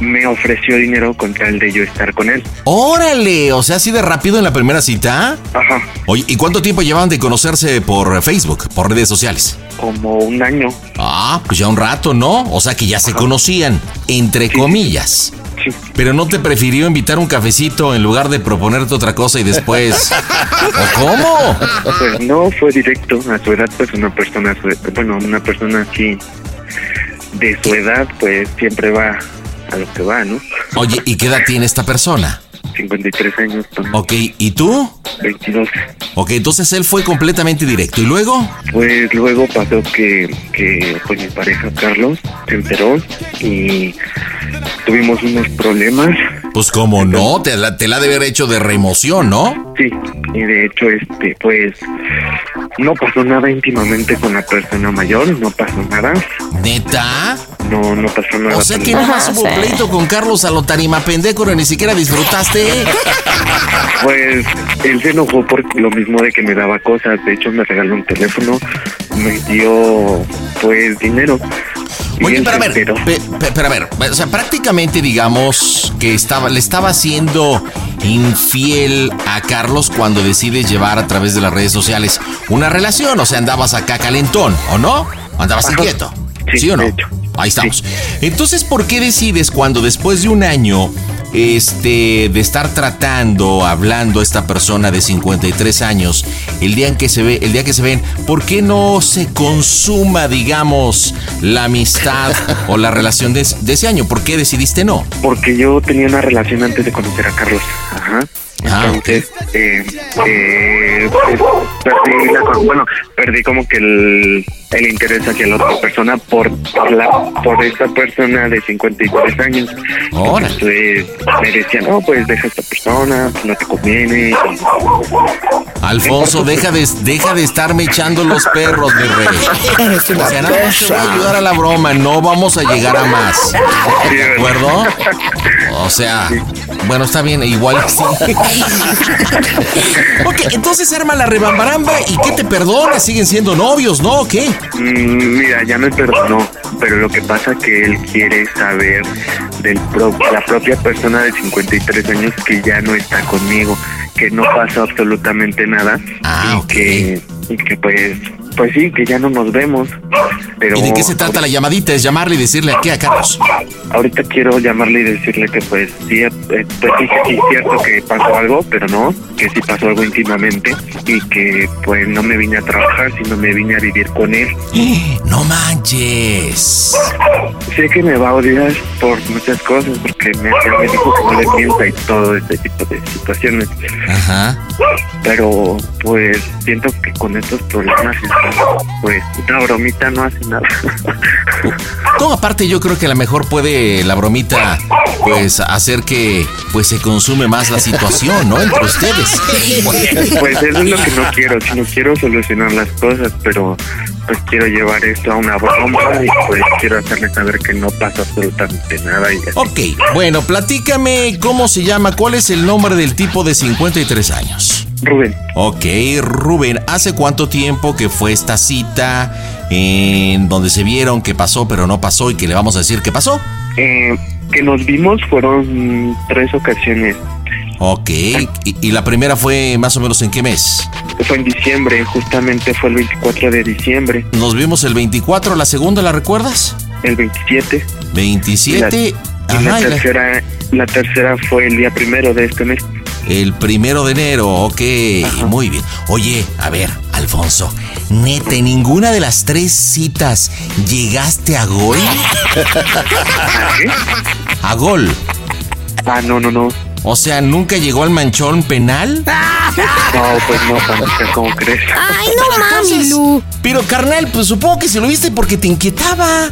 me ofreció dinero con tal de yo estar con él. ¡Órale! O sea, ¿así de rápido en la primera cita? Ajá. Oye, ¿y cuánto tiempo llevaban de conocerse por Facebook, por redes sociales? Como un año. Ah, pues ya un rato, ¿no? O sea, que ya se conocían, entre comillas. Sí. ¿Pero no te prefirió invitar un cafecito en lugar de proponerte otra cosa y después? ¿O cómo? Pues no, fue directo. A su edad, pues una persona así de su edad, pues siempre va a lo que va, ¿no? Oye, ¿y qué edad tiene esta persona? 53 años. Ok, ¿y tú? 22. Ok, entonces él fue completamente directo. ¿Y luego? Pues luego pasó que pues mi pareja Carlos se enteró y tuvimos unos problemas. Pues como entonces, no, te la debe haber hecho de remoción, ¿no? Sí, y de hecho pues no pasó nada íntimamente con la persona mayor, no pasó nada. ¿Neta? No pasó nada. O sea que nada más hubo pleito con Carlos a lo tarima pendeco, ni siquiera disfrutaste. Pues él se enojó por lo mismo de que me daba cosas. De hecho me regaló un teléfono, me dio pues dinero. Oye, pero a ver, o sea, prácticamente digamos que le estaba siendo infiel a Carlos cuando decides llevar a través de las redes sociales una relación, o sea, andabas acá calentón, ¿o no? Andabas inquieto, ¿sí o no? Ahí estamos. Sí. Entonces, ¿por qué decides cuando después de un año de estar hablando a esta persona de 53 años, el día que se ven, ¿por qué no se consuma, digamos, la amistad o la relación de ese año? ¿Por qué decidiste no? Porque yo tenía una relación antes de conocer a Carlos. Ajá. Entonces, perdí como que el interés hacia la otra persona por esta persona de 53 años. Ahora. Entonces, me decían, no, pues deja a esta persona, no te conviene. Alfonso, deja de estarme echando los perros, mi rey. O sea, nada más te voy a ayudar a la broma, no vamos a llegar a más. ¿De acuerdo? O sea, bueno, está bien, igual sí. Ok, entonces arma la rebambaramba y ¿qué te perdona? ¿Siguen siendo novios, no? ¿O qué? Mira, ya me perdonó, pero lo que pasa es que él quiere saber de la propia persona de 53 años que ya no está conmigo, que no pasó absolutamente nada. Y que pues sí, que ya no nos vemos. Pero ¿y de qué se trata la llamadita? ¿Es llamarle y decirle a qué, a Carlos? Ahorita quiero llamarle y decirle que pues sí, es cierto que pasó algo, pero no, que sí pasó algo íntimamente y que pues no me vine a trabajar, sino me vine a vivir con él. ¡No manches! Sé que me va a odiar por muchas cosas, porque me dijo que no le piensa y todo este tipo de situaciones. Ajá. Pero pues siento que con estos problemas, pues una bromita no hace nada. No, aparte yo creo que a lo mejor puede la bromita pues hacer que pues se consume más la situación, ¿no? Entre ustedes. Pues eso es lo que no quiero, sino quiero solucionar las cosas, pero pues quiero llevar esto a una broma y pues quiero hacerle saber que no pasa absolutamente nada. Y ok, bueno, platícame cómo se llama, cuál es el nombre del tipo de 53 años. Rubén. Ok, Rubén, ¿hace cuánto tiempo que fue esta cita en donde se vieron que pasó pero no pasó y que le vamos a decir que pasó? Que nos vimos fueron 3 ocasiones. Ok, ¿Y la primera fue más o menos en qué mes? Fue en diciembre, justamente fue el 24 de diciembre. Nos vimos el 24, ¿la segunda la recuerdas? El 27. 27. La tercera fue el día primero de este mes. El 1 de enero, ok. Ajá. Muy bien. Oye, a ver, Alfonso, ¿neta en ninguna de las 3 citas llegaste a gol? ¿Qué? ¿A gol? Ah, no. O sea, ¿nunca llegó al manchón penal? No, pues no, Panita, ¿cómo crees? Ay, no mames, Lu. Pero, carnal, pues supongo que se lo viste porque te inquietaba.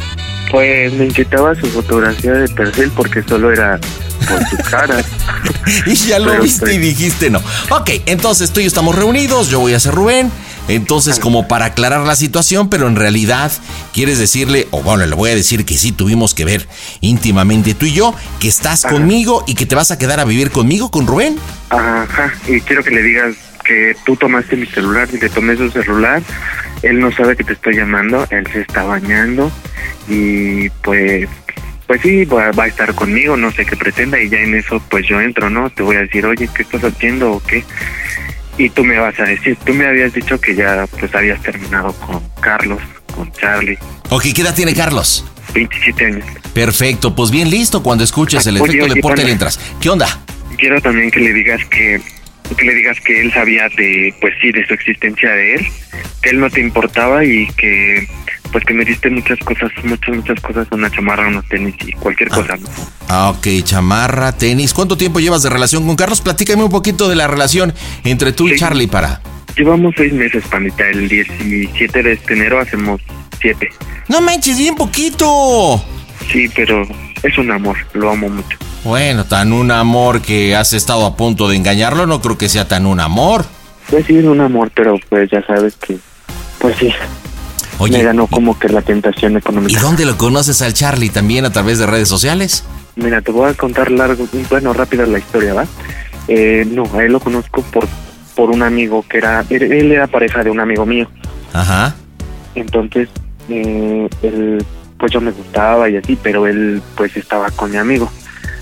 Pues me inquietaba su fotografía de perfil porque solo era por su cara. Y ya lo viste y dijiste no. Ok, entonces tú y yo estamos reunidos, yo voy a ser Rubén. Entonces, como para aclarar la situación, pero en realidad quieres decirle, o bueno, le voy a decir que sí tuvimos que ver íntimamente tú y yo, que estás conmigo y que te vas a quedar a vivir conmigo, con Rubén. Ajá, y quiero que le digas que tú tomaste mi celular y le tomé su celular. Él no sabe que te estoy llamando, él se está bañando y pues sí, va a estar conmigo, no sé qué pretenda y ya en eso pues yo entro, ¿no? Te voy a decir, oye, ¿qué estás haciendo o qué? Y tú me vas a decir, tú me habías dicho que ya pues habías terminado con Carlos, con Charlie. Ok, ¿qué edad tiene Carlos? 27 años. Perfecto, pues bien listo, cuando escuches el efecto de Porter entras. ¿Qué onda? Quiero también que le digas que él sabía de, pues sí, de su existencia de él, que él no te importaba y que pues que me diste muchas cosas, una chamarra, unos tenis y cualquier cosa, ¿no? Ah, ok, chamarra, tenis. ¿Cuánto tiempo llevas de relación con Carlos? Platícame un poquito de la relación entre tú y Charlie para... Llevamos 6 meses, pandita. El 17 de este enero hacemos 7. ¡No manches, bien poquito! Sí, pero es un amor, lo amo mucho. Bueno, tan un amor que has estado a punto de engañarlo, no creo que sea tan un amor. Pues sí, es un amor, pero pues ya sabes que... Pues sí. Oye, me ganó como que la tentación económica. ¿Y dónde lo conoces al Charlie? ¿También a través de redes sociales? Mira, te voy a contar rápida la historia, ¿va? No, a él lo conozco por un amigo que era... Él era pareja de un amigo mío. Ajá. Entonces, él... Pues yo me gustaba y así, pero él pues estaba con mi amigo.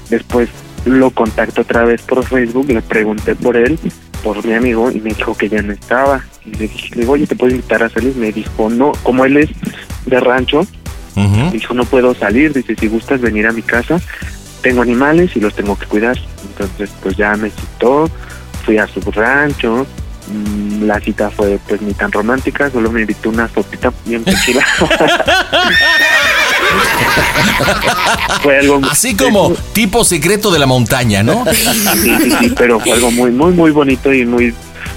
Después lo contacto otra vez por Facebook, le pregunté por él, por mi amigo, y me dijo que ya no estaba. Y le dije, oye, ¿te puedo invitar a salir? Me dijo, no, como él es de rancho, uh-huh. Dijo, no puedo salir, dice, si gustas venir a mi casa, tengo animales y los tengo que cuidar. Entonces pues ya me citó, fui a su rancho. La cita fue pues ni tan romántica, solo me invitó una sopita bien tranquila. Fue algo así como tipo secreto de la montaña, ¿no? Sí, pero fue algo muy, muy, muy bonito y muy,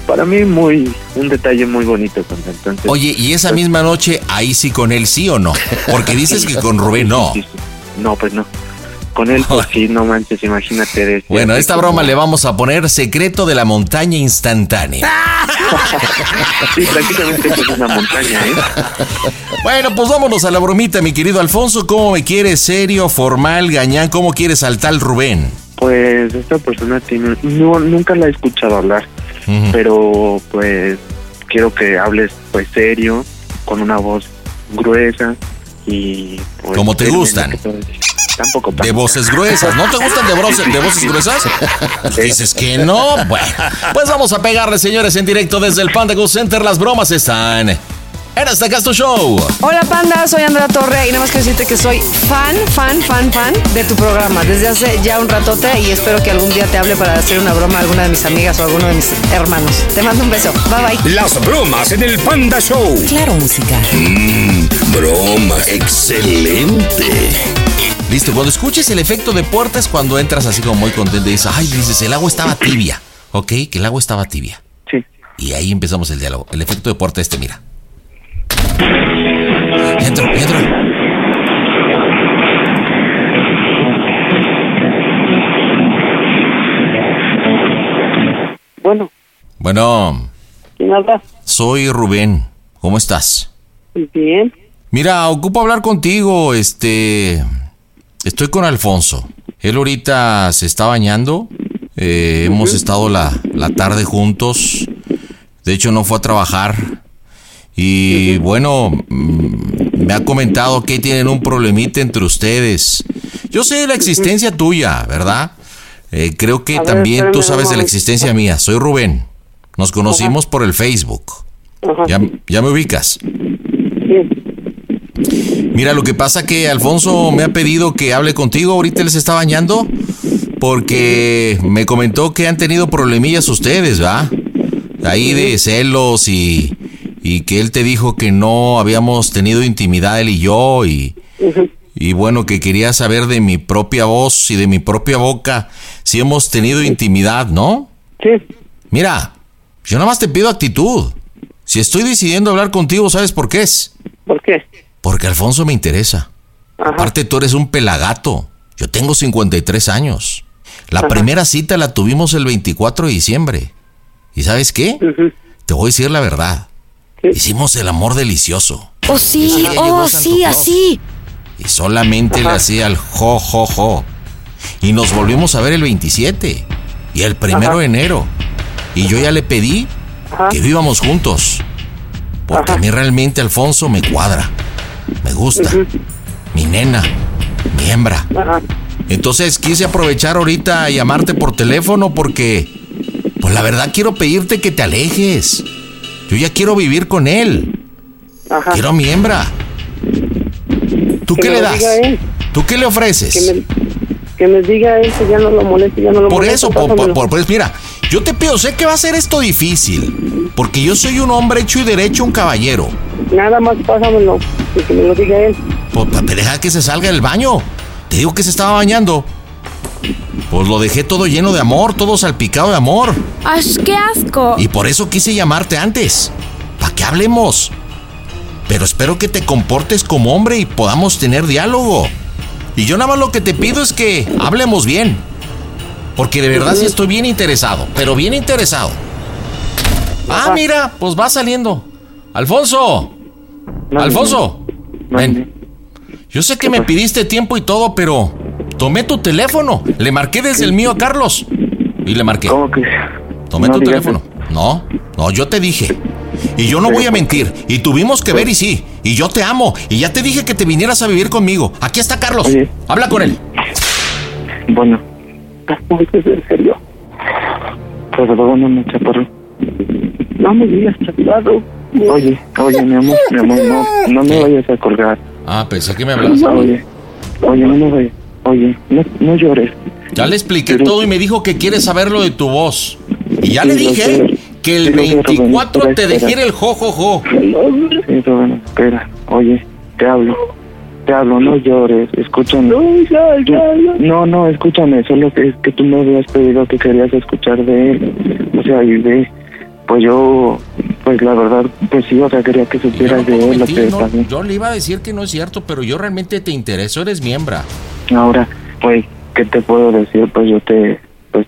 para mí, muy, un detalle muy bonito. Entonces, oye, ¿y esa misma noche ahí sí con él sí o no? Porque dices que con Rubén no. No, pues no. Con él, pues sí, no manches, imagínate. De bueno, a esta broma le vamos a poner secreto de la montaña instantánea. Sí, prácticamente es una montaña, ¿eh? Bueno, pues vámonos a la bromita, mi querido Alfonso. ¿Cómo me quieres? ¿Serio, formal, gañán? ¿Cómo quieres al tal Rubén? Pues esta persona tiene... No, nunca la he escuchado hablar, uh-huh. Pero pues quiero que hables pues serio, con una voz gruesa y... Pues, como te gustan. Tampoco. De voces gruesas, ¿no te gustan de voces gruesas? Dices que no, bueno. Pues vamos a pegarle, señores, en directo desde el Panda Cool Center. Las bromas están en Hasta Acá Es Tu Show. Hola, Panda, soy Andrea Torre y nada más que decirte que soy fan de tu programa desde hace ya un ratote y espero que algún día te hable para hacer una broma a alguna de mis amigas o a alguno de mis hermanos. Te mando un beso, bye bye. Las bromas en el Panda Show. Claro, música. Broma, excelente. Listo, cuando escuches el efecto de puertas, cuando entras así como muy contento y dices, ay, dices, el agua estaba tibia. Ok, que el agua estaba tibia. Sí. Y ahí empezamos el diálogo. El efecto de puerta mira. Entro. Bueno. ¿Quién habla? Soy Rubén. ¿Cómo estás? Bien. Mira, ocupo hablar contigo, Estoy con Alfonso. Él ahorita se está bañando. Hemos estado la tarde juntos. De hecho, no fue a trabajar. Y bueno, me ha comentado que tienen un problemita entre ustedes. Yo sé la existencia tuya, ¿verdad? Creo que también tú sabes de la existencia mía. Soy Rubén. Nos conocimos por el Facebook. ¿Ya me ubicas? Mira, lo que pasa que Alfonso me ha pedido que hable contigo. Ahorita él se está bañando porque me comentó que han tenido problemillas ustedes, ¿va? Ahí de celos y que él te dijo que no habíamos tenido intimidad él y yo y bueno, que quería saber de mi propia voz y de mi propia boca si hemos tenido intimidad, ¿no? Sí. Mira, yo nada más te pido actitud. Si estoy decidiendo hablar contigo, ¿sabes por qué es? ¿Por qué? Porque Alfonso me interesa. Ajá. Aparte, tú eres un pelagato. Yo tengo 53 años. La Ajá. primera cita la tuvimos el 24 de diciembre. ¿Y sabes qué? Uh-huh. Te voy a decir la verdad. ¿Sí? Hicimos el amor delicioso. ¡Oh, sí! ¡Oh, sí! ¡Así! Y solamente Ajá. le hacía el jo. Y nos volvimos a ver el 27 y el 1 Ajá. de enero. Y yo ya le pedí Ajá. que vivamos juntos. Porque Ajá. a mí realmente Alfonso me cuadra. Me gusta, uh-huh. mi nena, mi hembra. Uh-huh. Entonces quise aprovechar ahorita a llamarte por teléfono porque, pues la verdad quiero pedirte que te alejes. Yo ya quiero vivir con él. Uh-huh. Quiero a mi hembra. ¿Tú qué le das? ¿Tú qué le ofreces? Que me diga él que ya no lo moleste, Por eso, pues mira, yo te pido, sé que va a ser esto difícil, porque yo soy un hombre hecho y derecho, un caballero. Nada más pásamelo. y que me lo diga él. Pues te deja que se salga del baño. Te digo que se estaba bañando. Pues lo dejé todo lleno de amor, todo salpicado de amor. ¡Ay, qué asco! Y por eso quise llamarte antes, para que hablemos. Pero espero que te comportes como hombre y podamos tener diálogo. Y yo nada más lo que te pido es que hablemos bien, porque de verdad sí estoy bien interesado, pero bien interesado. Ah, mira, pues va saliendo Alfonso. Alfonso, ven. Yo sé que me pidiste tiempo y todo, pero tomé tu teléfono. Le marqué desde el mío a Carlos y le marqué. ¿Cómo que? Tomé tu teléfono. No, yo te dije. Y yo no voy a mentir. Y tuvimos que ver y sí. Y yo te amo. Y ya te dije que te vinieras a vivir conmigo. Aquí está Carlos. Oye. Habla con él. Bueno. ¿En serio? Perdóname, chaparro. No me digas, chaparro. Oye, mi amor, no me vayas a colgar. Ah, pensé que me hablabas. Oye, no me vayas. Oye, no llores. Ya le expliqué todo y me dijo que quiere saberlo de tu voz. Y ya le dije que el 24 te dejé ir el jojojo. Sí, bueno, espera. Oye, te hablo, no llores, escúchame. No, escúchame, solo que tú me habías pedido que querías escuchar de él. O sea, y de... Pues yo, pues la verdad, pues sí, o sea, quería que supieras de él lo que pasó. Yo le iba a decir que no es cierto, pero yo realmente te intereso, eres miembra. Ahora, pues, ¿qué te puedo decir? Pues yo te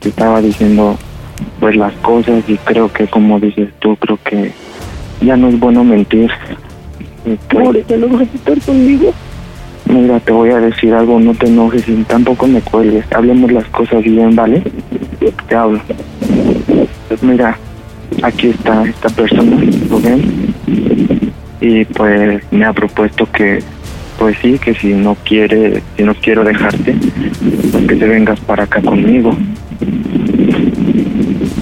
estaba diciendo... pues las cosas, y creo que como dices tú, creo que ya no es bueno mentir. Pobre, ¿te lo vas a estar conmigo? Mira, te voy a decir algo, no te enojes y tampoco me cuelgues, hablemos las cosas bien, ¿vale? Te hablo. Mira, aquí está esta persona, ¿lo ven? Y pues me ha propuesto que, pues sí, que si no quiero dejarte, pues que te vengas para acá conmigo.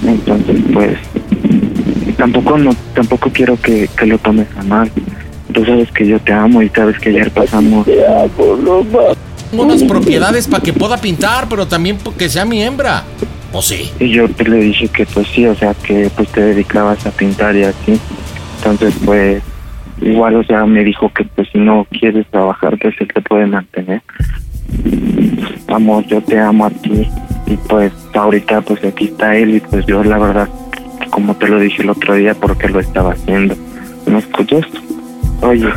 Entonces, pues, tampoco quiero que lo tomes a mal. Tú sabes que yo te amo y sabes que ayer pasamos... unas propiedades para que pueda pintar, pero también porque sea mi hembra. ¿O sí? Y yo te le dije que, pues sí, o sea, que pues te dedicabas a pintar y así. Entonces, pues, igual, o sea, me dijo que, pues, si no quieres trabajar, pues se te puede mantener. Amor, yo te amo a ti. Y pues ahorita pues aquí está él, y pues yo la verdad, como te lo dije el otro día, porque lo estaba haciendo. ¿Me escuchas? Oye,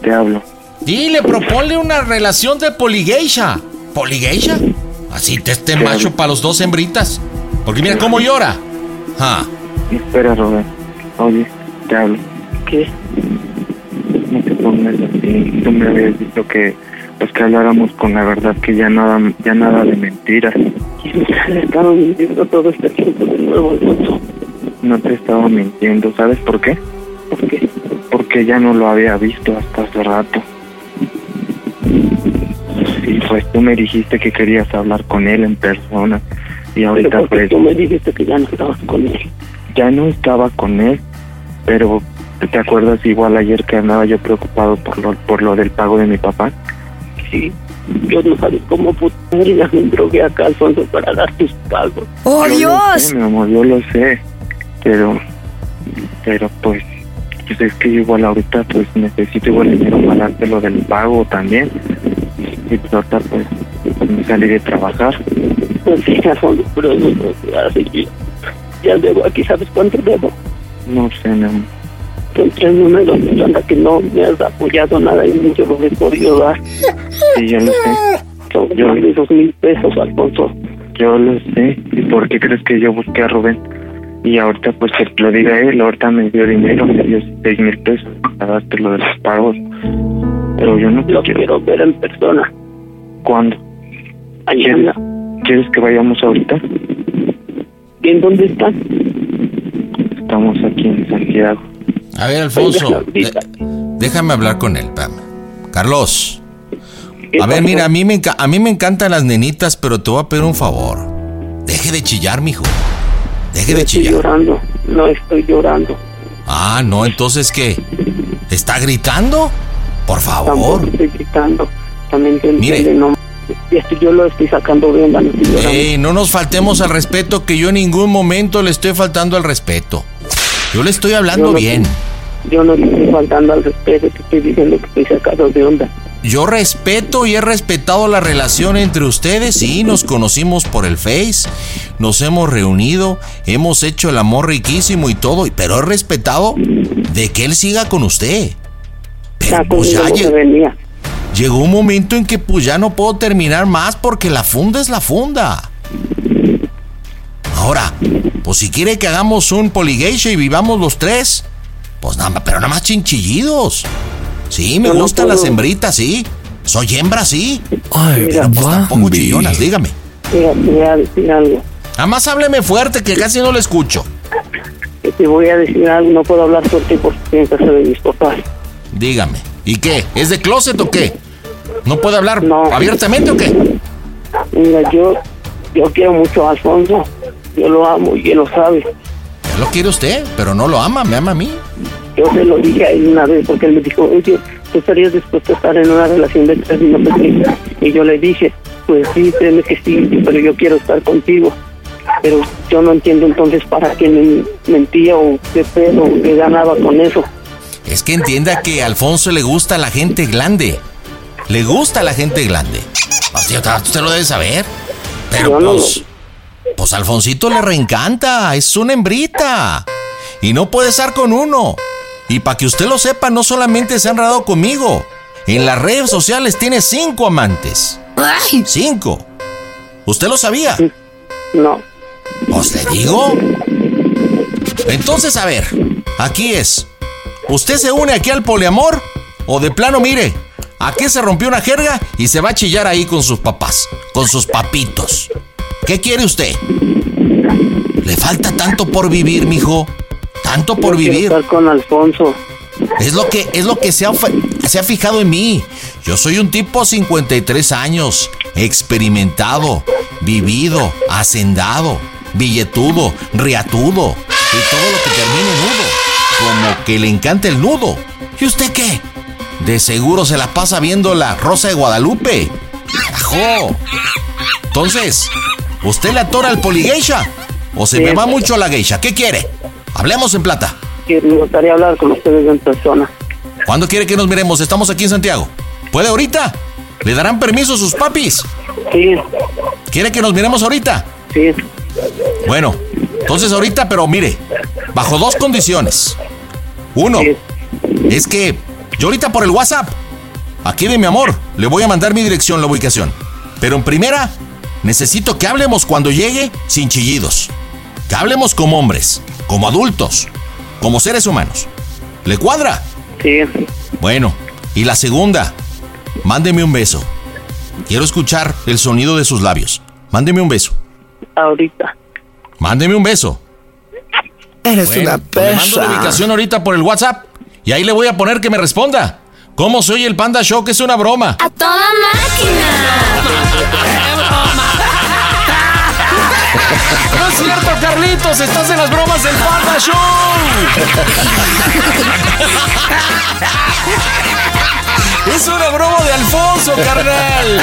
te hablo. Dile, proponle una relación de poligeisha. ¿Poligeisha? Así te este macho para los dos hembritas. Porque mira cómo llora. Ah. Espera, Robert. Oye, te hablo. ¿Qué? No te pongas así. Tú me habías dicho que... pues que habláramos con la verdad, que ya nada de mentiras. Le estaba mintiendo todo este tiempo de nuevo, ¿no? No te estaba mintiendo, ¿sabes por qué? ¿Por qué? Porque ya no lo había visto hasta hace rato. Y pues tú me dijiste que querías hablar con él en persona. Y ahorita pues... tú me dijiste que ya no estabas con él. Ya no estaba con él, pero ¿te acuerdas igual ayer que andaba yo preocupado por lo del pago de mi papá? Sí, yo no sabía cómo putería me drogué acá, Alfonso, para dar tus pagos. ¡Oh, yo Dios! Lo sé, mi amor, yo lo sé, pero pues es que igual ahorita pues necesito igual dinero para darte lo del pago también, y pues ahorita pues me salí de trabajar. Pues sí, Alfonso, pero ya debo aquí, ¿sabes cuánto debo? No sé, mi amor. Son tres números, anda que no me has apoyado nada y mucho lo he podido dar. Sí, yo lo sé. Son esos 1,000 pesos, Alfonso. Yo lo sé. ¿Y por qué crees que yo busqué a Rubén? Y ahorita pues que lo diga él, ahorita me dio dinero, me dio 6,000 pesos para darte lo de los pagos. Pero yo no te quiero ver en persona. ¿Cuándo? Mañana. ¿Quieres que vayamos ahorita? ¿Y en dónde están? Estamos aquí en Santiago. A ver, Alfonso, déjame hablar con él, Pam. Carlos, a ver, mira, a mí me encantan las nenitas, pero te voy a pedir un favor. Deje de chillar, mijo. Deje de chillar. Estoy llorando, no estoy llorando. Ah, no, entonces, ¿qué? ¿Está gritando? Por favor. Tampoco estoy gritando, también te entiende, no. Yo lo estoy sacando bien, no estoy llorando. No nos faltemos al respeto, que yo en ningún momento le estoy faltando al respeto. Yo le estoy hablando bien. yo no estoy faltando al respeto, te estoy diciendo que estoy sacado de onda. Yo respeto y he respetado la relación entre ustedes. Sí, nos conocimos por el Face, nos hemos reunido, hemos hecho el amor riquísimo y todo, pero he respetado de que él siga con usted. Pero pues ya llegó un momento en que pues ya no puedo terminar más porque la funda es la funda. Ahora, pues si quiere que hagamos un poligation y vivamos los tres, pues nada, pero nada más chinchillidos. Sí, me gustan las hembritas, sí. Soy hembra, sí. Ay, mira, pues tampoco chillonas, dígame. Te voy a decir algo. Además, hábleme fuerte, que casi no lo escucho. Te voy a decir algo, no puedo hablar fuerte porque estoy en casa de mis papás. Dígame, ¿y qué? ¿Es de closet o qué? ¿No puede hablar abiertamente o qué? Mira, yo quiero mucho a Alfonso. Yo lo amo y él lo sabe. Ya lo quiere usted, pero no lo ama, me ama a mí. Yo se lo dije a él una vez porque él me dijo, oye, ¿tú estarías dispuesto a estar en una relación de 3 años? Y yo le dije, pues sí, créeme que sí, pero yo quiero estar contigo. Pero yo no entiendo entonces para qué me mentía o qué pedo, o qué ganaba con eso. Es que entienda que a Alfonso le gusta la gente grande. Le gusta la gente grande. Hostia, usted lo debe saber. Pero no, pues... No. Pues Alfonsito le reencanta, es una hembrita y no puede estar con uno. Y para que usted lo sepa, no solamente se ha enredado conmigo, en las redes sociales tiene 5 amantes. ¡Ay! 5. ¿Usted lo sabía? No. ¿Os le digo? Entonces, a ver, aquí es. ¿Usted se une aquí al poliamor? O de plano, mire, aquí se rompió una jerga y se va a chillar ahí con sus papás, con sus papitos. ¿Qué quiere usted? Le falta tanto por vivir, mijo. Tanto por vivir. Estar con Alfonso. Es lo que se ha fijado en mí. Yo soy un tipo 53 años, experimentado, vivido, hacendado, billetudo, riatudo y todo lo que termine en nudo. Como que le encanta el nudo. ¿Y usted qué? De seguro se la pasa viendo La Rosa de Guadalupe. ¡Ajo! Entonces, ¿usted le atora al poligeisha? ¿O se me va mucho la geisha? ¿Qué quiere? Hablemos en plata. Me gustaría hablar con ustedes en persona. ¿Cuándo quiere que nos miremos? Estamos aquí en Santiago. ¿Puede ahorita? ¿Le darán permiso sus papis? Sí. ¿Quiere que nos miremos ahorita? Sí. Bueno, entonces ahorita, pero mire, bajo 2 condiciones. 1, es que yo ahorita por el WhatsApp, aquí de mi amor, le voy a mandar mi dirección, la ubicación. Pero en primera, necesito que hablemos cuando llegue sin chillidos. Que hablemos como hombres, como adultos, como seres humanos. ¿Le cuadra? Sí. Bueno, y la segunda, mándeme un beso. Quiero escuchar el sonido de sus labios. Mándeme un beso. Ahorita. Mándeme un beso. Eres una perra. Le mando la ubicación ahorita por el WhatsApp y ahí le voy a poner que me responda. ¿Cómo se oye el Panda Show? Que es una broma. ¡A toda máquina! ¡No es cierto, Carlitos! ¡Estás en las bromas del Panda Show! ¡Es una broma de Alfonso, carnal!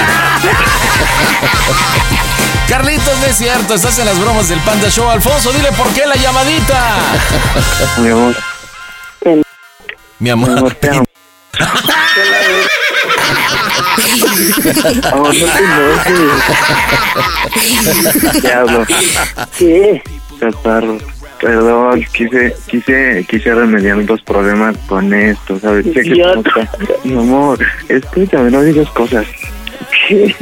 Carlitos, no es cierto. Estás en las bromas del Panda Show. Alfonso, dile por qué la llamadita. Mi amor. Mi amor. Mi amor, te amo. ¿Qué? Perdón, quise remediar los problemas con esto, ¿sabes? Sé que mi amor, escúchame, no digas cosas. ¿Qué?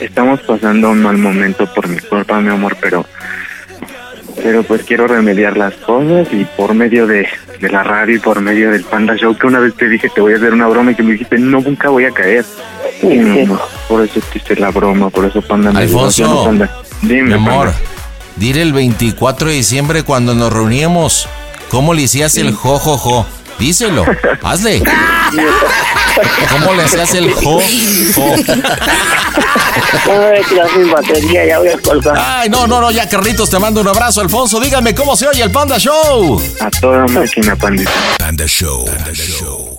Estamos pasando un mal momento por mi culpa, mi amor, pero pues quiero remediar las cosas y por medio de la radio y por medio del Panda Show, que una vez te dije te voy a hacer una broma y que me dijiste no, nunca voy a caer. Sí, no, por eso te hice la broma, por eso Panda me Alfonso, dijo, no, Panda. Dime, mi amor, Panda. Dile el 24 de diciembre cuando nos reuníamos cómo le hacías el jojojo. Díselo, hazle. ¿Cómo le hacías el jo? Ay, no, ya Carlitos, te mando un abrazo. Alfonso, dígame cómo se oye el Panda Show. A toda máquina, Panda Show.